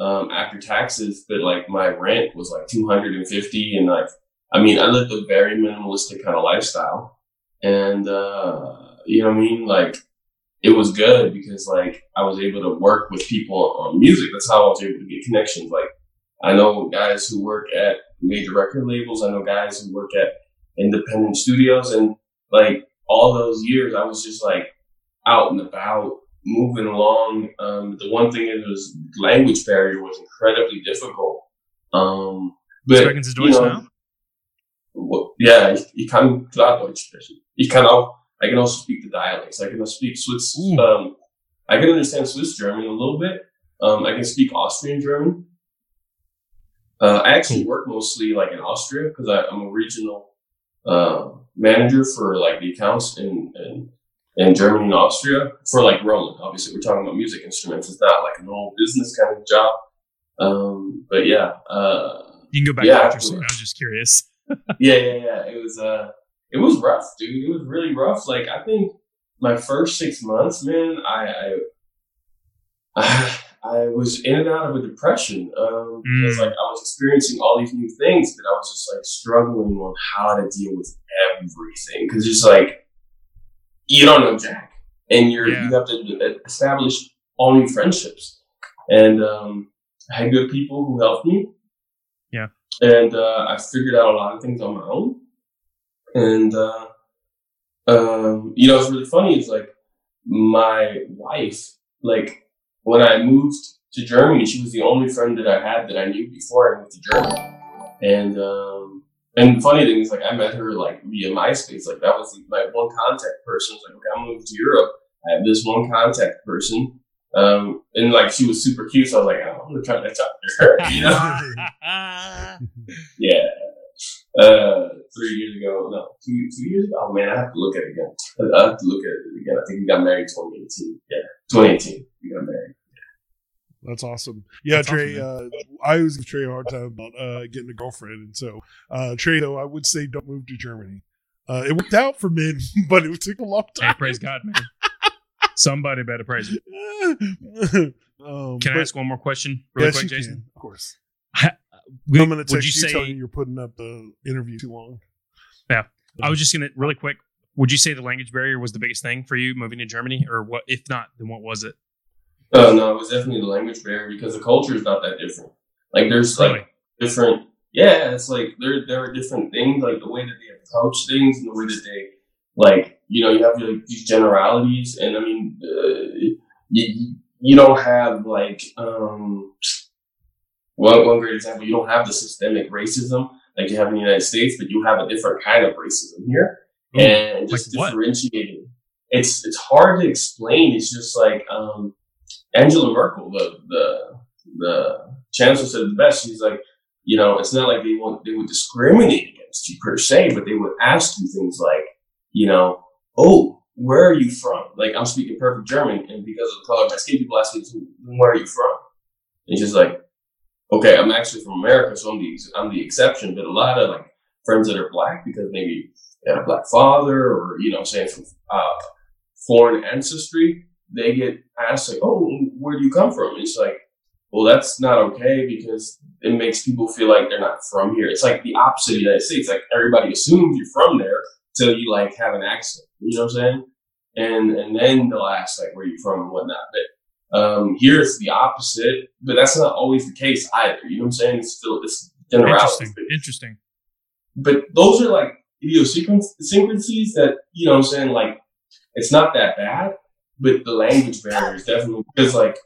um, after taxes, but like my rent was like two hundred fifty, and like, I mean, I lived a very minimalistic kind of lifestyle, and uh, you know what I mean? Like, it was good because like I was able to work with people on music. That's how I was able to get connections. Like, I know guys who work at major record labels. I know guys who work at independent studios, and like, all those years, I was just like out and about, moving along. Um, the one thing is, was language barrier was incredibly difficult. Um, but Sprechen Sie Deutsch now? Well, yeah, ich, ich kann klar Deutsch sprechen. Ich kann auch, I can also speak the dialects. I can speak Swiss. Mm. Um, I can understand Swiss German a little bit. Um, I can speak Austrian German. Uh, I actually work mostly like in Austria because I'm a regional. Uh, manager for like the accounts in, in, and Germany and Austria for like Roland. Obviously, we're talking about music instruments. It's not like an old business kind of job. Um, but yeah, uh, you can go back yeah, to what you're saying. I was just curious. yeah, yeah, yeah. It was uh, it was rough, dude. It was really rough. Like I think my first six months, man, I I, I was in and out of a depression um, mm. because like I was experiencing all these new things, but I was just like struggling on how to deal with everything because just like you don't know Jack, and you're yeah. you have to establish all new friendships, and um, I had good people who helped me. Yeah. And uh, I figured out a lot of things on my own. And, uh, um, you know, it's really funny. It's like my wife, like when I moved to Germany, she was the only friend that I had that I knew before I moved to Germany. And, um, and the funny thing is like I met her like via MySpace. Like that was my one contact person. It's like, okay, I'm moving to Europe. I have this one contact person. Um, and like she was super cute, so I was like, oh, I'm gonna try to talk to her, you know? yeah. Uh, three years ago, no, two, two years ago. Oh man, I have to look at it again. I have to look at it again. I think we got married twenty eighteen. Yeah, twenty eighteen. We got married. That's awesome. Yeah, That's Trey, awesome, uh, I always give Trey a hard time about uh, getting a girlfriend. And so, uh, Trey, though, I would say don't move to Germany. Uh, it worked out for men, but it took a long time. Hey, praise God, man. Somebody better praise it. um, can I but, ask one more question really yes, quick, Jason? Can, of course. I, we, I'm going to text you, you telling you you're putting up the interview too long. Yeah. I was just going to, really quick, would you say the language barrier was the biggest thing for you moving to Germany? Or what? If not, then what was it? Uh, no, it was definitely the language barrier because the culture is not that different. Like there's like really? different, yeah, it's like there there are different things, like the way that they approach things and the way that they, like, you know, you have like, these generalities, and I mean, uh, you you don't have like um, one one great example. You don't have the systemic racism like you have in the United States, but you have a different kind of racism here, mm. and just like differentiating. It's it's hard to explain. It's just like um, Angela Merkel, the the the chancellor, said the best. She's like, you know, it's not like they want they would discriminate against you per se, but they would ask you things like, you know, oh, where are you from? Like, I'm speaking perfect German, and because of the color of my skin, people ask me, where are you from? And it's just like, okay, I'm actually from America, so I'm the I'm the exception. But a lot of like friends that are black, because maybe they had a black father, or you know, saying from uh, foreign ancestry, they get asked like, oh, where do you come from? And it's like, well, that's not okay because it makes people feel like they're not from here. It's like the opposite of the United States. Like everybody assumes you're from there. So you like have an accent, you know what I'm saying? And and then they'll ask like where you from and whatnot. But um, here it's the opposite, but that's not always the case either. You know what I'm saying? It's still it's generality. Interesting. Interesting. But those are like idiosyncrasies that, you know what I'm saying, like it's not that bad, but the language barrier is definitely because like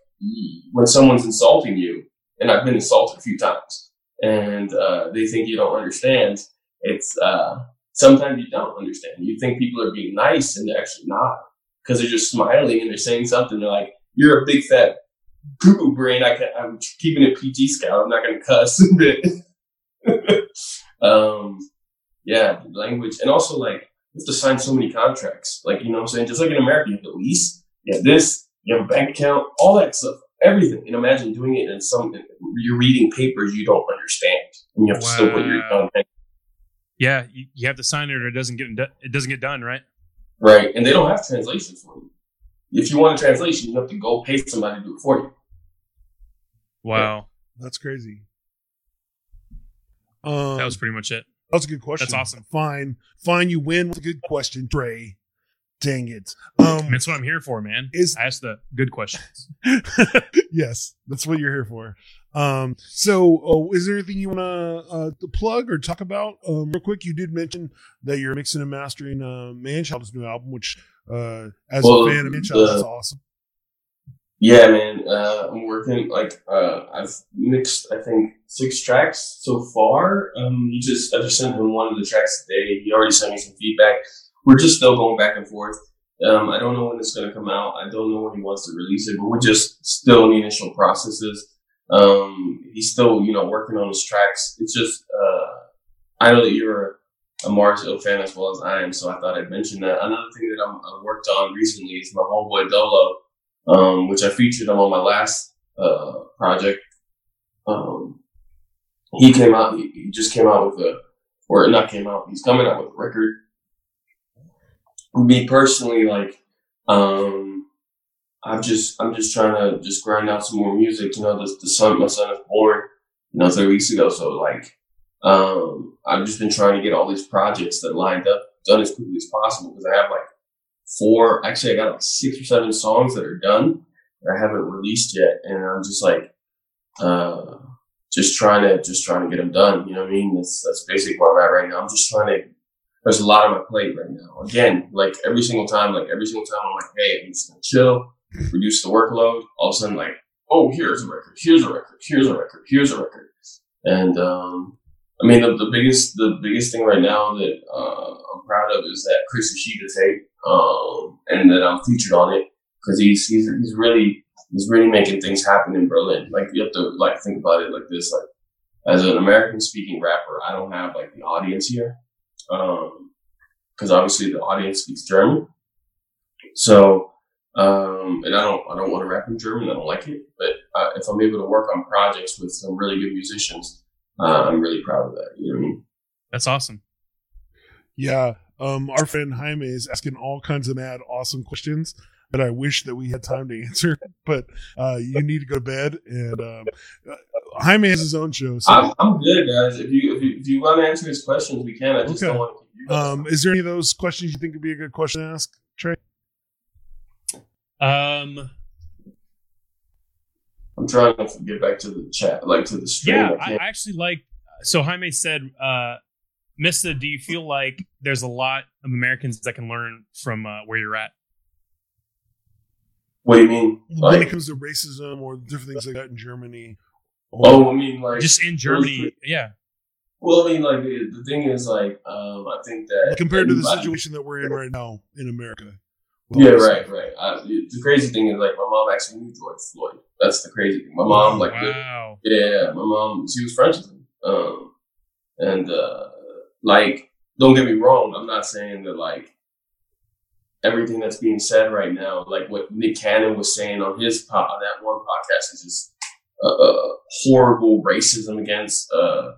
when someone's insulting you, and I've been insulted a few times, and uh, they think you don't understand, it's uh sometimes you don't understand. You think people are being nice, and they're actually not, because they're just smiling and they're saying something. They're like, "You're a big fat poo-poo brain. I can, I'm keeping it P G, Scout. I'm not going to cuss." um, yeah, language, and also like you have to sign so many contracts. Like you know, what I'm saying, just like in America, you have the lease, you have this, you have a bank account, all that stuff, everything. And imagine doing it in some you're reading papers you don't understand, and you have to wow. still put your content. Yeah, you, you have to sign it, or it doesn't get it doesn't get done, right? Right, and they don't have translation for you. If you want a translation, you have to go pay somebody to do it for you. Wow, yeah. That's crazy. Um, that was pretty much it. That's a good question. That's awesome. Fine, fine. You win with a good question, Trey. Dang it! Um, that's what I'm here for, man. Is I ask the good questions. Yes, that's what you're here for. Um, so oh, is there anything you want uh, to plug or talk about? Um, real quick, you did mention that you're mixing and mastering uh, Manchild's new album, which uh, as well, a fan of Manchild, that's awesome. Yeah, man. Uh, I'm working, like, uh, I've mixed, I think, six tracks so far. Um, you just, I just sent him one of the tracks today. He already sent me some feedback. We're just still going back and forth. Um, I don't know when it's going to come out. I don't know when he wants to release it, but we're just still in the initial processes. Um, he's still, you know, working on his tracks. It's just, uh, I know that you're a Mario fan as well as I am, so I thought I'd mention that. Another thing that I'm, I worked on recently is my homeboy Dolo, um, which I featured him on my last uh, project. Um, he came out, he, he just came out with a, or not came out, he's coming out with a record. Me personally, like, um, I'm just, I'm just trying to just grind out some more music. You know, the, the son, my son is born, you know, three weeks ago, so like, Um, I've just been trying to get all these projects that lined up done as quickly as possible, because I have like four, actually I got like six or seven songs that are done that I haven't released yet. And I'm just like, uh, just trying to, just trying to get them done. You know what I mean? That's, that's basically where I'm at right now. I'm just trying to, there's a lot on my plate right now. Again, like every single time, like every single time I'm like, hey, I'm just going to chill, reduce the workload. All of a sudden like, oh, here's a record, here's a record, here's a record, here's a record. And, um, I mean, the, the biggest the biggest thing right now that uh, I'm proud of is that Chris Ishida tape, um, and that I'm featured on it, because he's, he's he's really he's really making things happen in Berlin. Like, you have to like think about it like this: like, as an American speaking rapper, I don't have like the audience here, because um, obviously the audience speaks German. So, um, and I don't I don't want to rap in German. I don't like it. But uh, if I'm able to work on projects with some really good musicians, Uh, I'm really proud of that. You know what I mean? That's awesome. Yeah. Um, our friend Jaime is asking all kinds of mad awesome questions that I wish that we had time to answer, but uh, you need to go to bed. And um, Jaime has his own show. So. I'm, I'm good, guys. If you, if you if you want to answer his questions, we can. I just okay. don't want to keep you. Um, is there any of those questions you think would be a good question to ask, Trey? Um. I'm trying to get back to the chat, like to the stream. Yeah, I, I actually like, so Jaime said, uh, Mister, do you feel like there's a lot of Americans that can learn from uh, where you're at? What do you mean? Like, when it comes to racism or different things like that in Germany. Oh, I mean, like. Just in Germany, yeah. Well, I mean, like, the, the thing is, like, um, I think that. Compared to the situation that we're in right now in America. Yeah, right, right. I, the crazy thing is, like, my mom actually knew George Floyd. That's the crazy thing. My mom, like, wow. the, yeah, my mom, she was French with me. Um, and, uh, like, don't get me wrong. I'm not saying that, like, everything that's being said right now, like what Nick Cannon was saying on his pod, on that one podcast, is just uh, uh, horrible racism against, uh,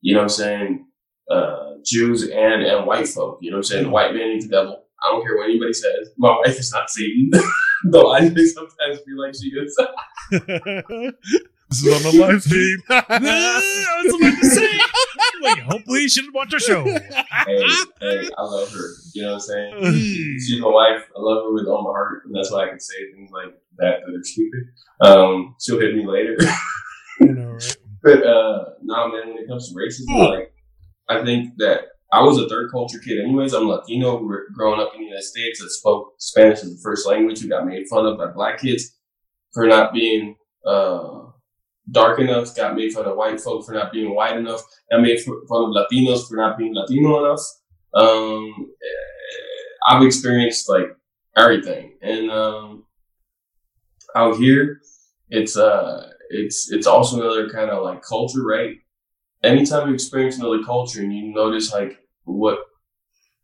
you know what I'm saying, uh, Jews and, and white folk. You know what I'm saying? The white man is the devil. I don't care what anybody says. My wife is not Satan, though I sometimes feel like she is. This is on the live feed. I was about to say, like, hopefully you shouldn't watch our show. Hey, hey, I love her. You know what I'm saying? She's my wife. I love her with all my heart, and that's why I can say things like that that are stupid. Um, she'll hit me later. You know, right? But uh, no, man, when it comes to racism, oh. like I think that. I was a third culture kid anyways. I'm Latino, growing up in the United States, that spoke Spanish as the first language, who got made fun of by black kids for not being uh, dark enough, got made fun of white folk for not being white enough, got made fun of Latinos for not being Latino enough. Um, I've experienced like everything. And um, out here, it's, uh, it's, it's also another kind of like culture, right? Anytime you experience another culture and you notice like what,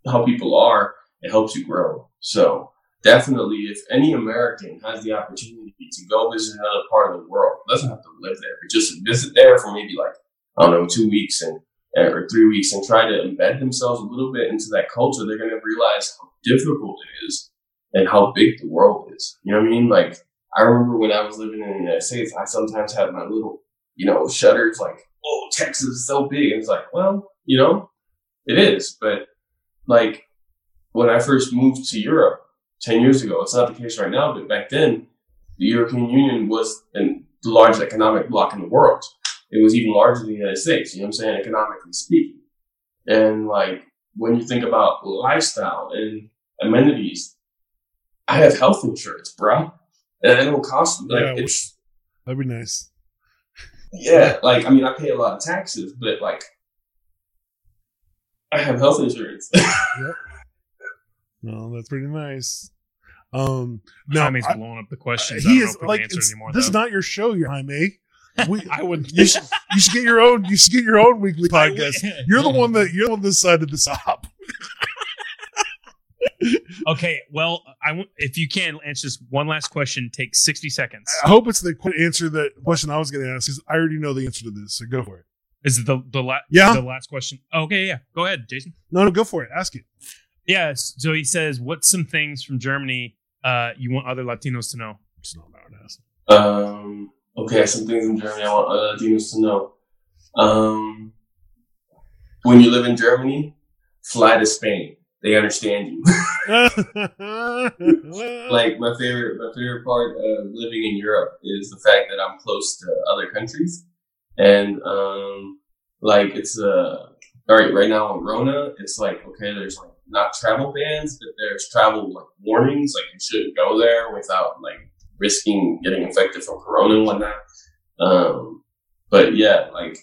how people are, it helps you grow. So definitely if any American has the opportunity to go visit another part of the world, doesn't have to live there, but just visit there for maybe like, I don't know, two weeks and or three weeks and try to embed themselves a little bit into that culture, they're going to realize how difficult it is and how big the world is. You know what I mean? Like I remember when I was living in the United States, I sometimes had my little, you know, shudders like, oh, Texas is so big. And it's like, well, you know, it is. But like when I first moved to Europe ten years ago, it's not the case right now. But back then, the European Union was the largest economic bloc in the world. It was even larger than the United States, you know what I'm saying, economically speaking. And like when you think about lifestyle and amenities, I have health insurance, bro. And it'll cost me. Like, yeah, it's, that'd be nice. Yeah, like, I mean, I pay a lot of taxes, but, like, I have health insurance. Yep. Well, that's pretty nice. Um, now, Jaime's blowing up the questions. Uh, he I don't is, know if we like, can answer anymore, this though. Is not your show, Jaime. We, I would. You should, you should get your own. You should get your own weekly podcast. You're the one that you're the one that decided this up. Okay, well, I w- if you can answer this one last question, take sixty seconds. I hope it's the answer that question I was going to ask, because I already know the answer to this. So go for it. Is it the the last? Yeah, the last question. Oh, okay, yeah. Go ahead, Jason. No, no, go for it. Ask it. Yeah. So he says, "What's some things from Germany uh, you want other Latinos to know?" It's not about us. Um. Okay, some things in Germany I want other Latinos to know. Um, when you live in Germany, fly to Spain. They understand you. Like my favorite, my favorite part of living in Europe is the fact that I'm close to other countries, and um, like it's uh, all right right now on Rona. It's like okay, there's like not travel bans, but there's travel like warnings. Like you shouldn't go there without like risking getting infected from corona and whatnot. Um, but yeah, like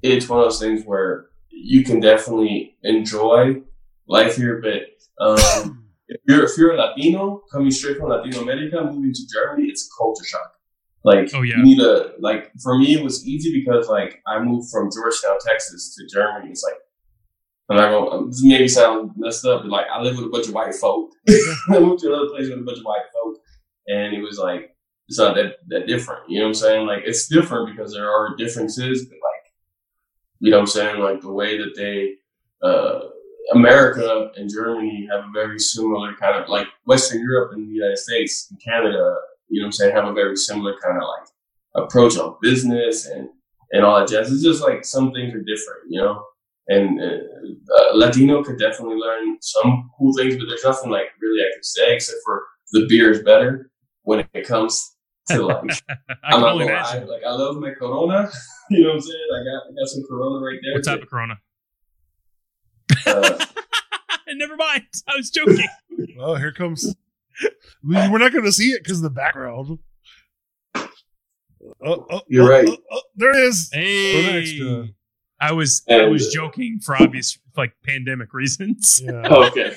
it's one of those things where you can definitely enjoy life here, but um, if you're if you're a Latino coming straight from Latino America moving to Germany, it's a culture shock. Like oh, yeah. you need a like for me it was easy because like I moved from Georgetown, Texas to Germany. It's like and I go this maybe sound messed up, but like I live with a bunch of white folk. I moved to another place with a bunch of white folk. And it was like, it's not that, that different. You know what I'm saying? Like, it's different because there are differences, but like, you know what I'm saying? Like, the way that they, uh, America and Germany have a very similar kind of, like, Western Europe and the United States and Canada, you know what I'm saying, have a very similar kind of, like, approach on business and, and all that jazz. It's just like some things are different, you know? And uh, Latino could definitely learn some cool things, but there's nothing, like, really I could say except for the beer is better. When it comes to like, I'm not gonna lie, like I love my Corona. You know what I'm saying? I got, I got some Corona right there. What type of Corona? Uh, Never mind. I was joking. Well, here comes. We're not going to see it because of the background. Oh, oh, you're oh, right. Oh, oh, there it is. Hey, for I was, and, I was joking for obvious like pandemic reasons. Yeah. Oh, okay.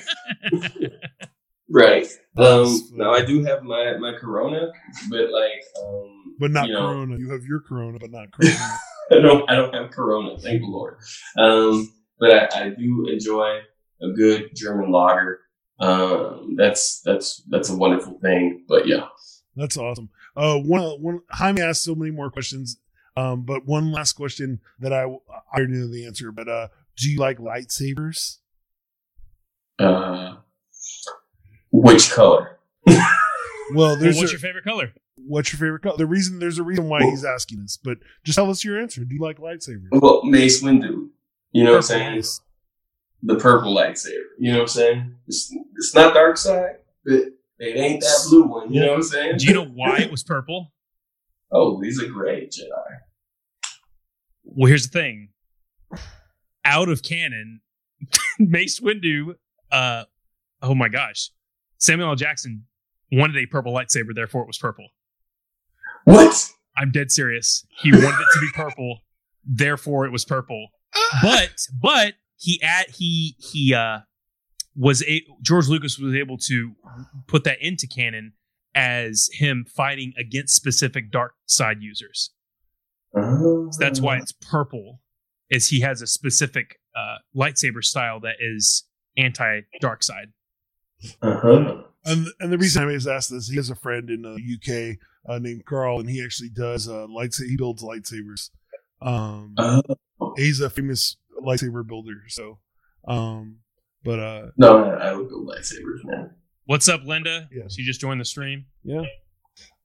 Right. Um, now I do have my, my Corona, but like, um, but not you know, Corona. You have your Corona, but not Corona. I don't. I don't have Corona. Thank the Lord. Um, but I, I do enjoy a good German lager. Um, that's that's that's a wonderful thing. But yeah, that's awesome. Uh, one one. Jaime asked so many more questions. Um, but one last question that I I already know the answer. But uh, do you like lightsabers? Uh. Which color? Well, there's well, what's a, your favorite color? What's your favorite color? The reason there's a reason why well, he's asking this, but just tell us your answer. Do you like lightsabers? Well, Mace Windu. You know purple what I'm saying? Mace. The purple lightsaber. You know what I'm saying? It's, it's not dark side, but it ain't that blue one. You know what I'm saying? Do you know why it was purple? Oh, he's a great Jedi. Well, here's the thing. Out of canon, Mace Windu. Uh, oh my gosh. Samuel L. Jackson wanted a purple lightsaber, therefore it was purple. What? I'm dead serious. He wanted it to be purple, therefore it was purple. But but he at he he uh was a George Lucas was able to put that into canon as him fighting against specific dark side users. So that's why it's purple, is he has a specific uh, lightsaber style that is anti dark side. Uh-huh. And and the reason I was asked this, he has a friend in the U K uh, named Carl, and he actually does uh, lights. He builds lightsabers. Um, uh-huh. He's a famous lightsaber builder. So, um, but uh, no, man, I would build lightsabers, man. What's up, Linda? Yeah. She just joined the stream. Yeah.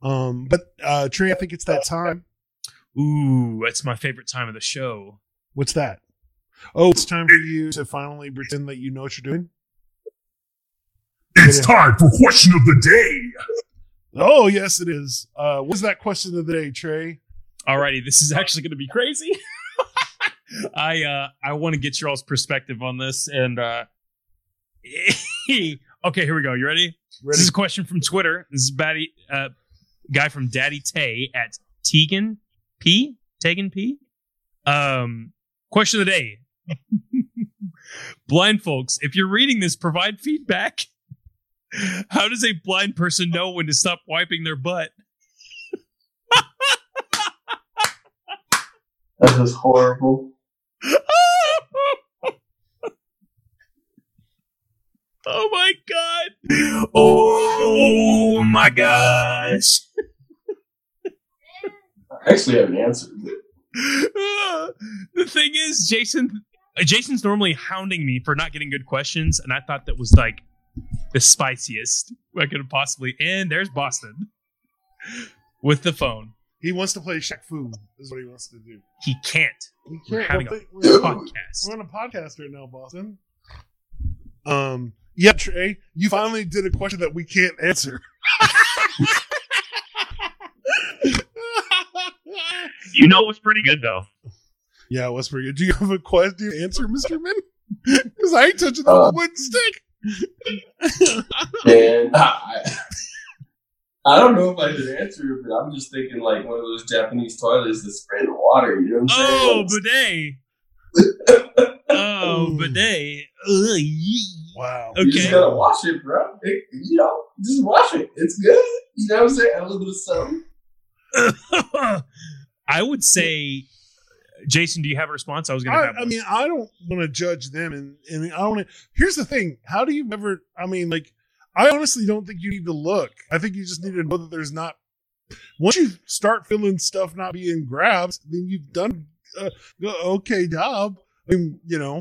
Um, but uh, Trey, I think it's that time. Ooh, that's my favorite time of the show. What's that? Oh, it's time for you to finally pretend that you know what you're doing. It's time for question of the day. Oh, yes, it is. Uh, what is that question of the day, Trey? Alrighty, this is actually going to be crazy. I uh, I want to get your all's perspective on this. And uh, okay, here we go. You ready? ready? This is a question from Twitter. This is a uh, guy from Daddy Tay at Tegan P. Tegan P. Um, question of the day. Blind folks, if you're reading this, provide feedback. How does a blind person know when to stop wiping their butt? This is horrible. Oh my god! Oh my gosh! I actually have an answer. Uh, the thing is, Jason, uh, Jason's normally hounding me for not getting good questions, and I thought that was like the spiciest I could have possibly. And there's Boston with the phone. He wants to play Shaq Fu. Is what he wants to do. He can't. He can't. We're having well, a we're, podcast. We're on a podcast right now, Boston. Um. Yeah, Trey, you finally did a question that we can't answer. You know, it was pretty good though. Yeah, it was pretty good. Do you have a question to answer, Mister Min? Because I ain't touching the uh, wooden stick. And I, I don't know if I should answer it, but I'm just thinking like one of those Japanese toilets that spray the water. You know what I'm oh, saying? Oh, bidet. Oh, bidet. Ugh, wow. Okay. You just gotta wash it, bro. It, you know, just wash it. It's good. You know what I'm saying? A little bit of something. I would say, Jason, do you have a response? I was going to have I, I mean, I don't want to judge them. And, and I don't want to. Here's the thing. How do you ever. I mean, like, I honestly don't think you need to look. I think you just need to know that there's not. Once you start feeling stuff not being grabbed, then you've done uh, okay job. I mean, you know.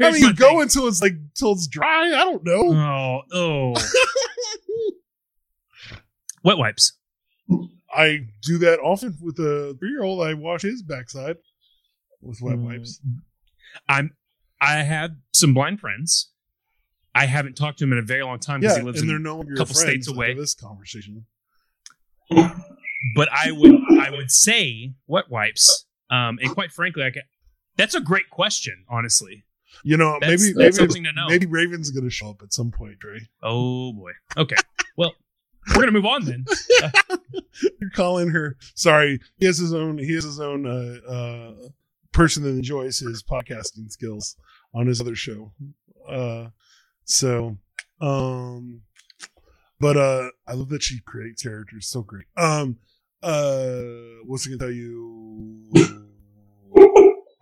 I mean, you go thing. until it's like till it's dry. I don't know. Oh, oh. Wet wipes. I do that often with a three-year-old. I wash his backside with wet mm. wipes. I'm. I have some blind friends. I haven't talked to him in a very long time because yeah, he lives in no a couple states away. This conversation. But I would. I would say wet wipes. Um, and quite frankly, I can. That's a great question, honestly. You know, that's, maybe that's maybe, something to know. Maybe Raven's going to show up at some point, Trey. Oh, boy. Okay. Well, we're going to move on then. Uh, You're calling her. Sorry. He has his own, he has his own uh, uh, person that enjoys his podcasting skills on his other show. Uh, so, um, but uh, I love that she creates characters. So great. Um, uh, what's I going to tell you?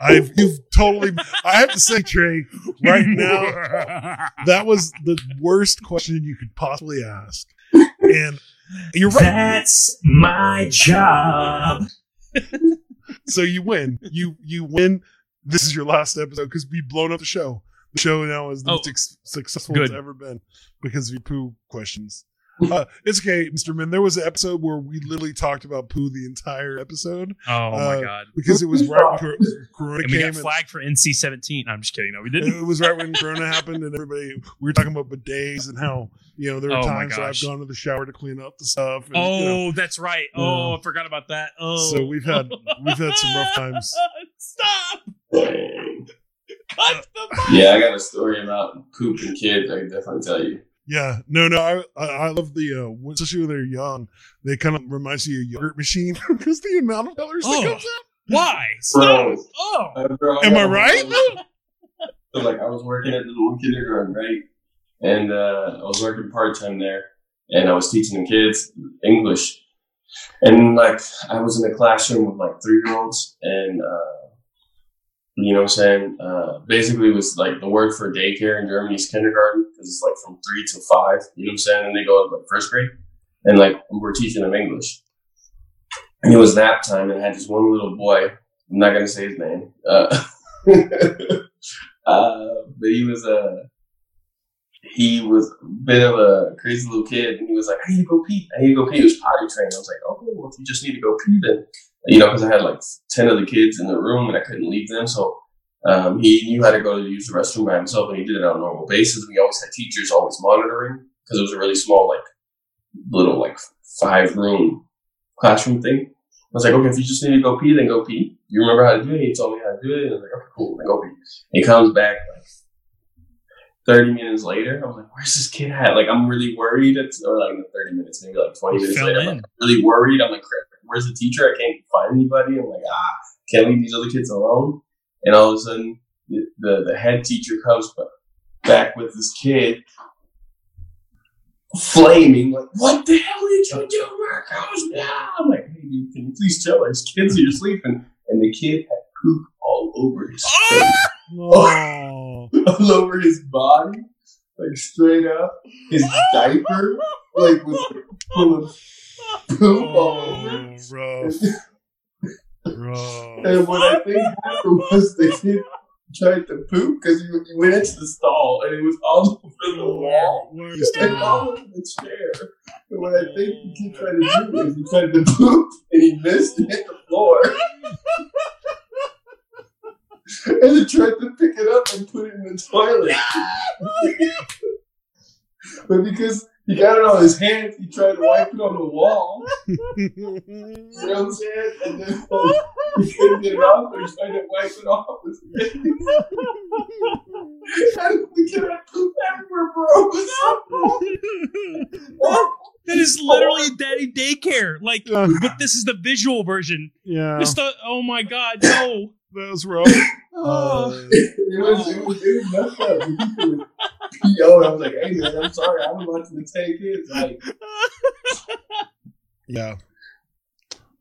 I've you've totally. I have to say, Trey, right now, that was the worst question you could possibly ask, and you're right. That's my job. So you win. You you win. This is your last episode because we've blown up the show. The show now is the oh, most successful good. It's ever been because of your poo questions. Uh, it's okay, Mister Min. There was an episode where we literally talked about poo the entire episode. Oh uh, my god! Because it was right when Corona cor- and we came got flagged and, for N C seventeen. I'm just kidding. No, we didn't. It was right when Corona happened, and everybody we were talking about bidets and how you know there were oh times that I've gone to the shower to clean up the stuff. And, oh, you know, that's right. Oh, uh, I forgot about that. Oh, so we've had we've had some rough times. Stop. Cut the mic. Yeah, I got a story about poop and kids. I can definitely tell you. Yeah, no, no, I I love the, uh, especially when they're young, they kind of reminds you of a yogurt machine because the amount of colors oh, that comes out. Why? Bro. So, oh, uh, bro, am I, I right? Was, so like, I was working at the little kindergarten, right? And uh, I was working part-time there, and I was teaching the kids English. And, like, I was in a classroom with, like, three-year-olds, and, uh, you know what I'm saying? Uh, basically, it was like the word for daycare in Germany is kindergarten because it's like from three to five. You know what I'm saying? And they go up like first grade, and like we're teaching them English. And it was nap time, and I had this one little boy. I'm not gonna say his name, uh, uh, but he was a he was a bit of a crazy little kid, and he was like, "I need to go pee. I need to go pee." He was potty trained. I was like, "Okay, well, if you just need to go pee, then." You know, because I had like ten of the kids in the room and I couldn't leave them. So um, he knew how to go to use the restroom by himself, and he did it on a normal basis. We always had teachers always monitoring because it was a really small, like little, like five room classroom thing. I was like, okay, if you just need to go pee, then go pee. You remember how to do it? He told me how to do it. And I was like, okay, cool, then go pee. And he comes back like thirty minutes later. I was like, where's this kid at? Like, I'm really worried. It's, or like thirty minutes, maybe like twenty minutes later. I'm like, really worried. I'm like, crap. Where's the teacher? I can't find anybody. I'm like, ah, can't leave these other kids alone. And all of a sudden, the, the, the head teacher comes back with this kid flaming, like, what the hell did you do, Marcos? Now I'm like, hey dude, can you please tell us kids are sleeping? And the kid had poop all over his face. Oh. All over his body. Like straight up. His diaper like was like, full of poop all over. Bro. Bro. And what I think happened was the kid tried to poop because you, you went into the stall and it was all over the wall and all over the chair. And what I think he tried to do is he tried to poop and he missed and hit the floor. And he tried to pick it up and put it in the toilet. But because he got it on his hands, he tried to wipe it on the wall. You know what I'm saying? And then like, he couldn't get it off, and he tried to wipe it off with his hands. How did we get that poop everywhere, bro? That is literally a daddy daycare. Like, yeah. But this is the visual version. Yeah. Just the, oh my God, no. That was wrong. Uh, it was, it was, it was messed up. Yo, I was like, hey man, I'm sorry, I was watching the ten kids. Like, yeah.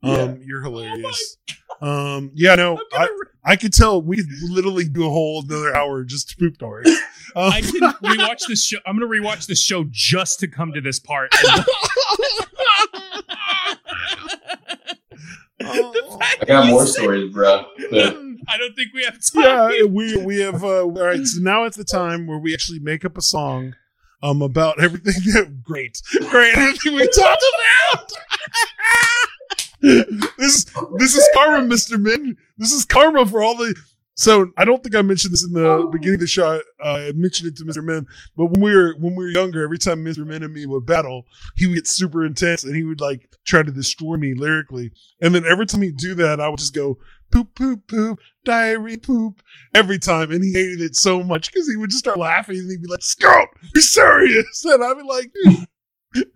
yeah, um, you're hilarious. Oh um, yeah, no, I, re- I could tell we literally do a whole another hour just to poop stories. Um, I can rewatch this show. I'm gonna rewatch this show just to come to this part. I got more stories, bro. But. I don't think we have time. Yeah, we we have. Uh, all right, so now at the time where we actually make up a song, um, about everything that great, great everything we talked about. This this is karma, Mister Min. This is karma for all the. So I don't think I mentioned this in the oh. beginning of the show. Uh, I mentioned it to Mister Min, but when we were when we were younger, every time Mister Min and me would battle, he would get super intense and he would like try to destroy me lyrically. And then every time he'd do that, I would just go poop, poop, poop, diary poop every time, and he hated it so much because he would just start laughing and he'd be like, "Scout, be serious," and I'd be like, dude,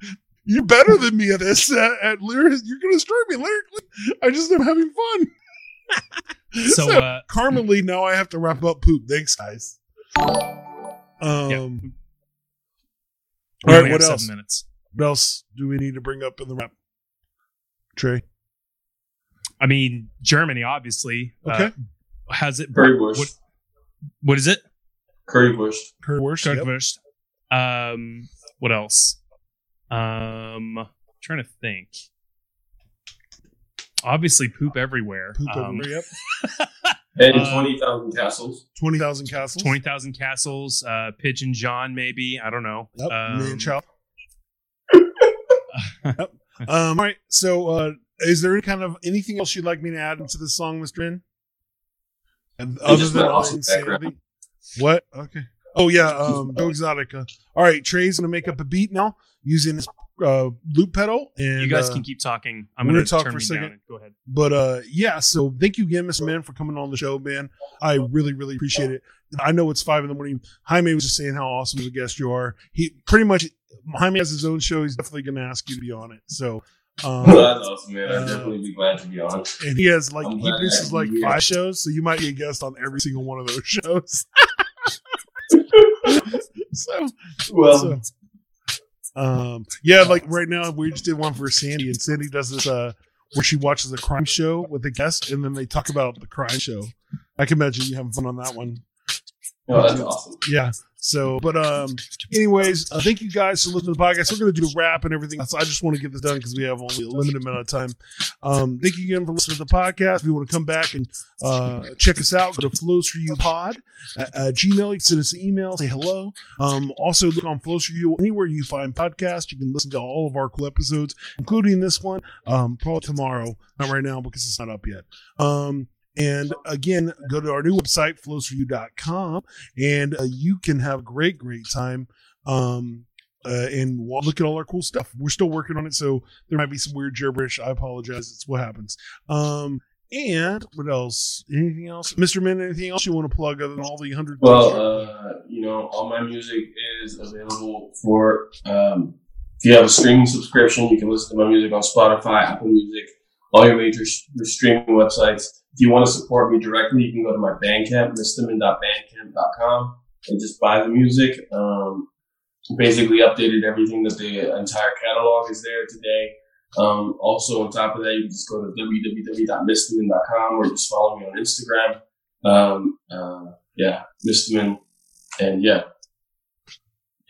"You're better than me at this. At, at lyrics, you're gonna destroy me lyrically. I just am having fun." So, so uh, Carmelie, now I have to wrap up poop. Thanks, guys. Um, yeah. All right, what else? Minutes. What else do we need to bring up in the wrap, Trey? I mean, Germany, obviously. Okay. Uh, has it? Currywurst. What, what is it? Currywurst. Currywurst. Currywurst. Yep. Um. What else? Um. I'm trying to think. Obviously, poop everywhere. Poop um, everywhere, yep. And twenty thousand castles. twenty thousand castles. twenty thousand castles. Uh, Pigeon John, maybe. I don't know. Yep. Um, Manchild. Yep. um, all right. So, uh, is there any kind of anything else you'd like me to add into the song, Mister Min? And other than awesome insanity? What? Okay. Oh, yeah. Um, Go Exotica. All right. Trey's going to make up a beat now using his. Uh, loop pedal, and you guys uh, can keep talking. I'm going to talk for a second. Go ahead. But uh, yeah, so thank you again, Mister Man, for coming on the show, man. I really, really appreciate it. I know it's five in the morning. Jaime was just saying how awesome of a guest you are. He pretty much Jaime has his own show. He's definitely going to ask you to be on it. So um, well, that's awesome, man. I'd uh, definitely be glad to be on. And he has like I'm he produces like you. five shows, so you might be a guest on every single one of those shows. so well. So. Um, yeah, like right now we just did one for Sandy, and Sandy does this uh, where she watches a crime show with a guest, and then they talk about the crime show. I can imagine you having fun on that one. Oh, that's awesome. Yeah. So, but um, anyways, uh, thank you guys for listening to the podcast. We're going to do the wrap and everything else. I just want to get this done because we have only a limited amount of time. Um, thank you again for listening to the podcast. If you want to come back and uh, check us out, go to Flows for You Pod at uh, Gmail. You can send us an email, say hello. Um, also, look on Flows for You anywhere you find podcasts. You can listen to all of our cool episodes, including this one, um, probably tomorrow. Not right now because it's not up yet. Um, And again, go to our new website, flows for you dot com, and uh, you can have a great, great time. Um, uh, and we'll look at all our cool stuff. We're still working on it, so there might be some weird gibberish. I apologize. It's what happens. Um, and what else? Anything else? Mister Min, anything else you want to plug other than all the hundred? Well, uh, you know, all my music is available for, um, if you have a streaming subscription, you can listen to my music on Spotify, Apple Music, all your major sh- streaming websites. If you want to support me directly, you can go to my Bandcamp, mister min dot bandcamp dot com, and just buy the music. Um, basically updated everything that the entire catalog is there today. Um, also, on top of that, you can just go to w w w dot mister man dot com or just follow me on Instagram. Um, uh, yeah, Misterman. And yeah.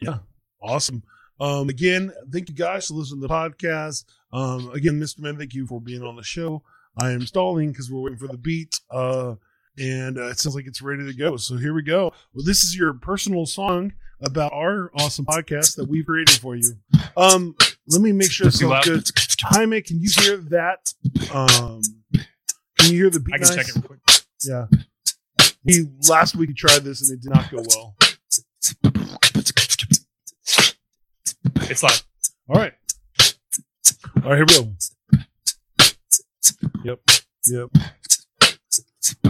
Yeah. Awesome. Um, again, thank you guys for listening to the podcast. Um, again, Misterman, thank you for being on the show. I am stalling because we're waiting for the beat. Uh, and uh, it sounds like it's ready to go. So here we go. Well, this is your personal song about our awesome podcast that we've created for you. Um, let me make sure it's all good. Jaime, can you hear that? Um, can you hear the beat? I can nice? check it real quick. Yeah. He, last week he tried this and it did not go well. It's live. All right. All right, here we go. Yep. Yep.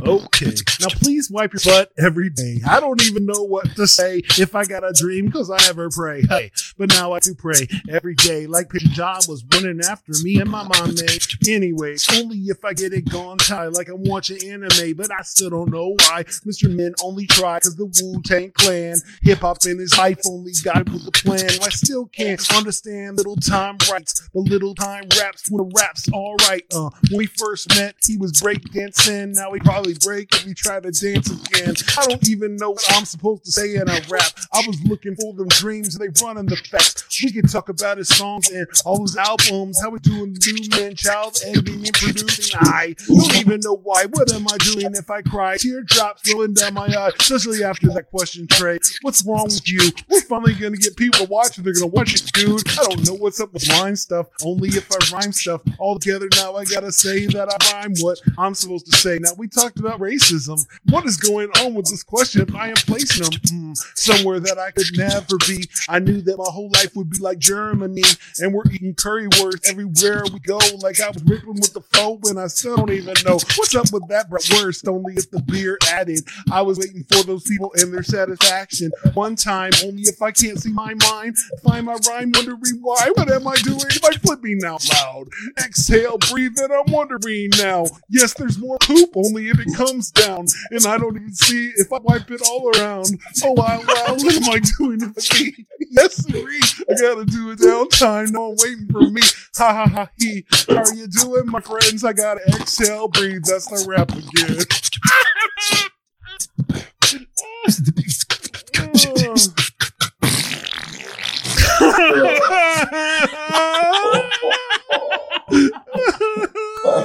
Okay. Now, please wipe your butt every day. I don't even know what to say. If I got a dream, because I ever pray. Hey, but now I do pray every day. Like Pigeon John was running after me and my mom made. Anyway, only if I get it gone tight, like I'm watching anime, but I still don't know why. Mister Men only try, because the Wu-Tang Clan. Hip-hop in his life only got it with a plan. I still can't understand little time rights, but little time raps when the raps all right. Uh, when we first met, he was breakdancing. Now he probably break if we try to dance again. I don't even know what I'm supposed to say in a rap. I was looking for them dreams, they running the facts. We can talk about his songs and all his albums, how we doing the new Manchild editing and producing. I don't even know why. What am I doing if I cry? Teardrops rolling down my eye, especially after that question, Trey. What's wrong with you? We're finally gonna get people watching. They're gonna watch it, dude. I don't know what's up with line stuff. Only if I rhyme stuff. All together now I gotta say that I rhyme what I'm supposed to say. Now we talk about racism. What is going on with this question? I am placing them mm, somewhere that I could never be. I knew that my whole life would be like Germany, and we're eating Currywurst everywhere we go. Like I was ripping with the foe, and I still don't even know what's up with that Bratwurst. Only if the beer added, I was waiting for those people and their satisfaction. One time, only if I can't see my mind, find my rhyme, wondering why. What am I doing? My foot being out loud. Exhale, breathe, and I'm wondering now. Yes, there's more poop. Only if it comes down, and I don't even see if I wipe it all around. Oh, wow, wow, what am I doing with me? Yes, siree, I gotta do a downtime, no one waiting for me. Ha, ha, ha, he, how are you doing, my friends? I gotta exhale, breathe, that's the rap again.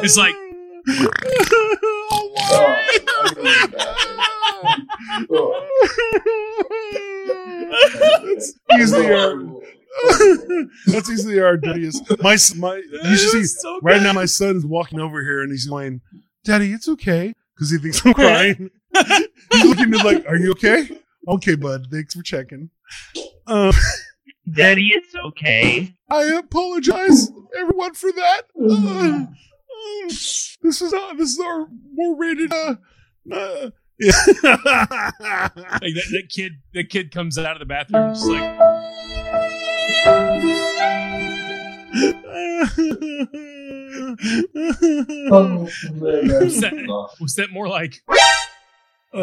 It's like, oh, oh, really oh. That's easily horrible. Our that's easily our dirtiest. My my you should see so right now. My son is walking over here and he's going, "Daddy, it's okay," because he thinks I'm crying. He's looking at me like, "Are you okay?" "Okay, bud. Thanks for checking." Um, Daddy, it's okay. I apologize, everyone, for that. Uh, This is not, this is our more rated. Uh, uh, yeah. Like that, that kid, that kid comes out of the bathroom and just like, oh, was, that, was that more like? Oh, I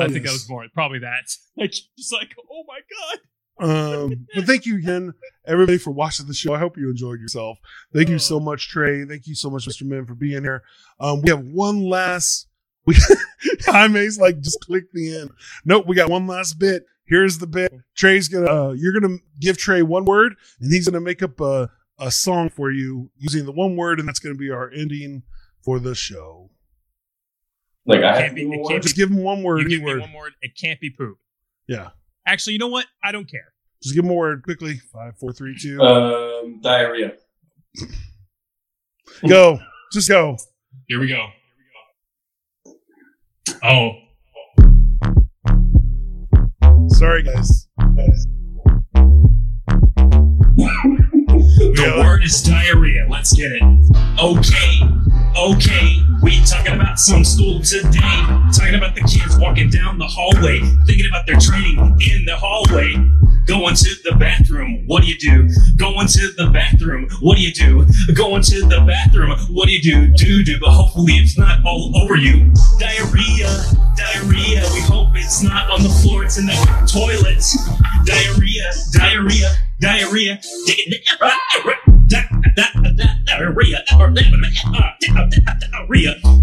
yes. think that was more probably that. Like just like, oh my god. Um, but thank you again, everybody, for watching the show. I hope you enjoyed yourself. Thank you so much, Trey. Thank you so much, Mister Men, for being here. Um, we have one last. We, I may like just click the end. Nope, we got one last bit. Here's the bit. Trey's gonna. Uh, you're gonna give Trey one word, and he's gonna make up a a song for you using the one word, and that's gonna be our ending for the show. Like I have to just give him one word. Give me one word. It can't be poop. Yeah. Actually, you know what? I don't care. Just give him a word quickly. Five, four, three, two. Um, diarrhea. Go. Just go. Here we go. Here we go. Oh. Sorry, guys. The word is diarrhea. Let's get it. Okay. Okay. We talking about some school today. Talking about the kids walking down the hallway. Thinking about their training in the hallway. Going to the bathroom. What do you do? Going to the bathroom. What do you do? Going to the bathroom. What do you do? Do, do. But hopefully it's not all over you. Diarrhea. Diarrhea. We hope it's not on the floor. It's in the toilet. Diarrhea. Diarrhea. diarrhea. Diarrhea.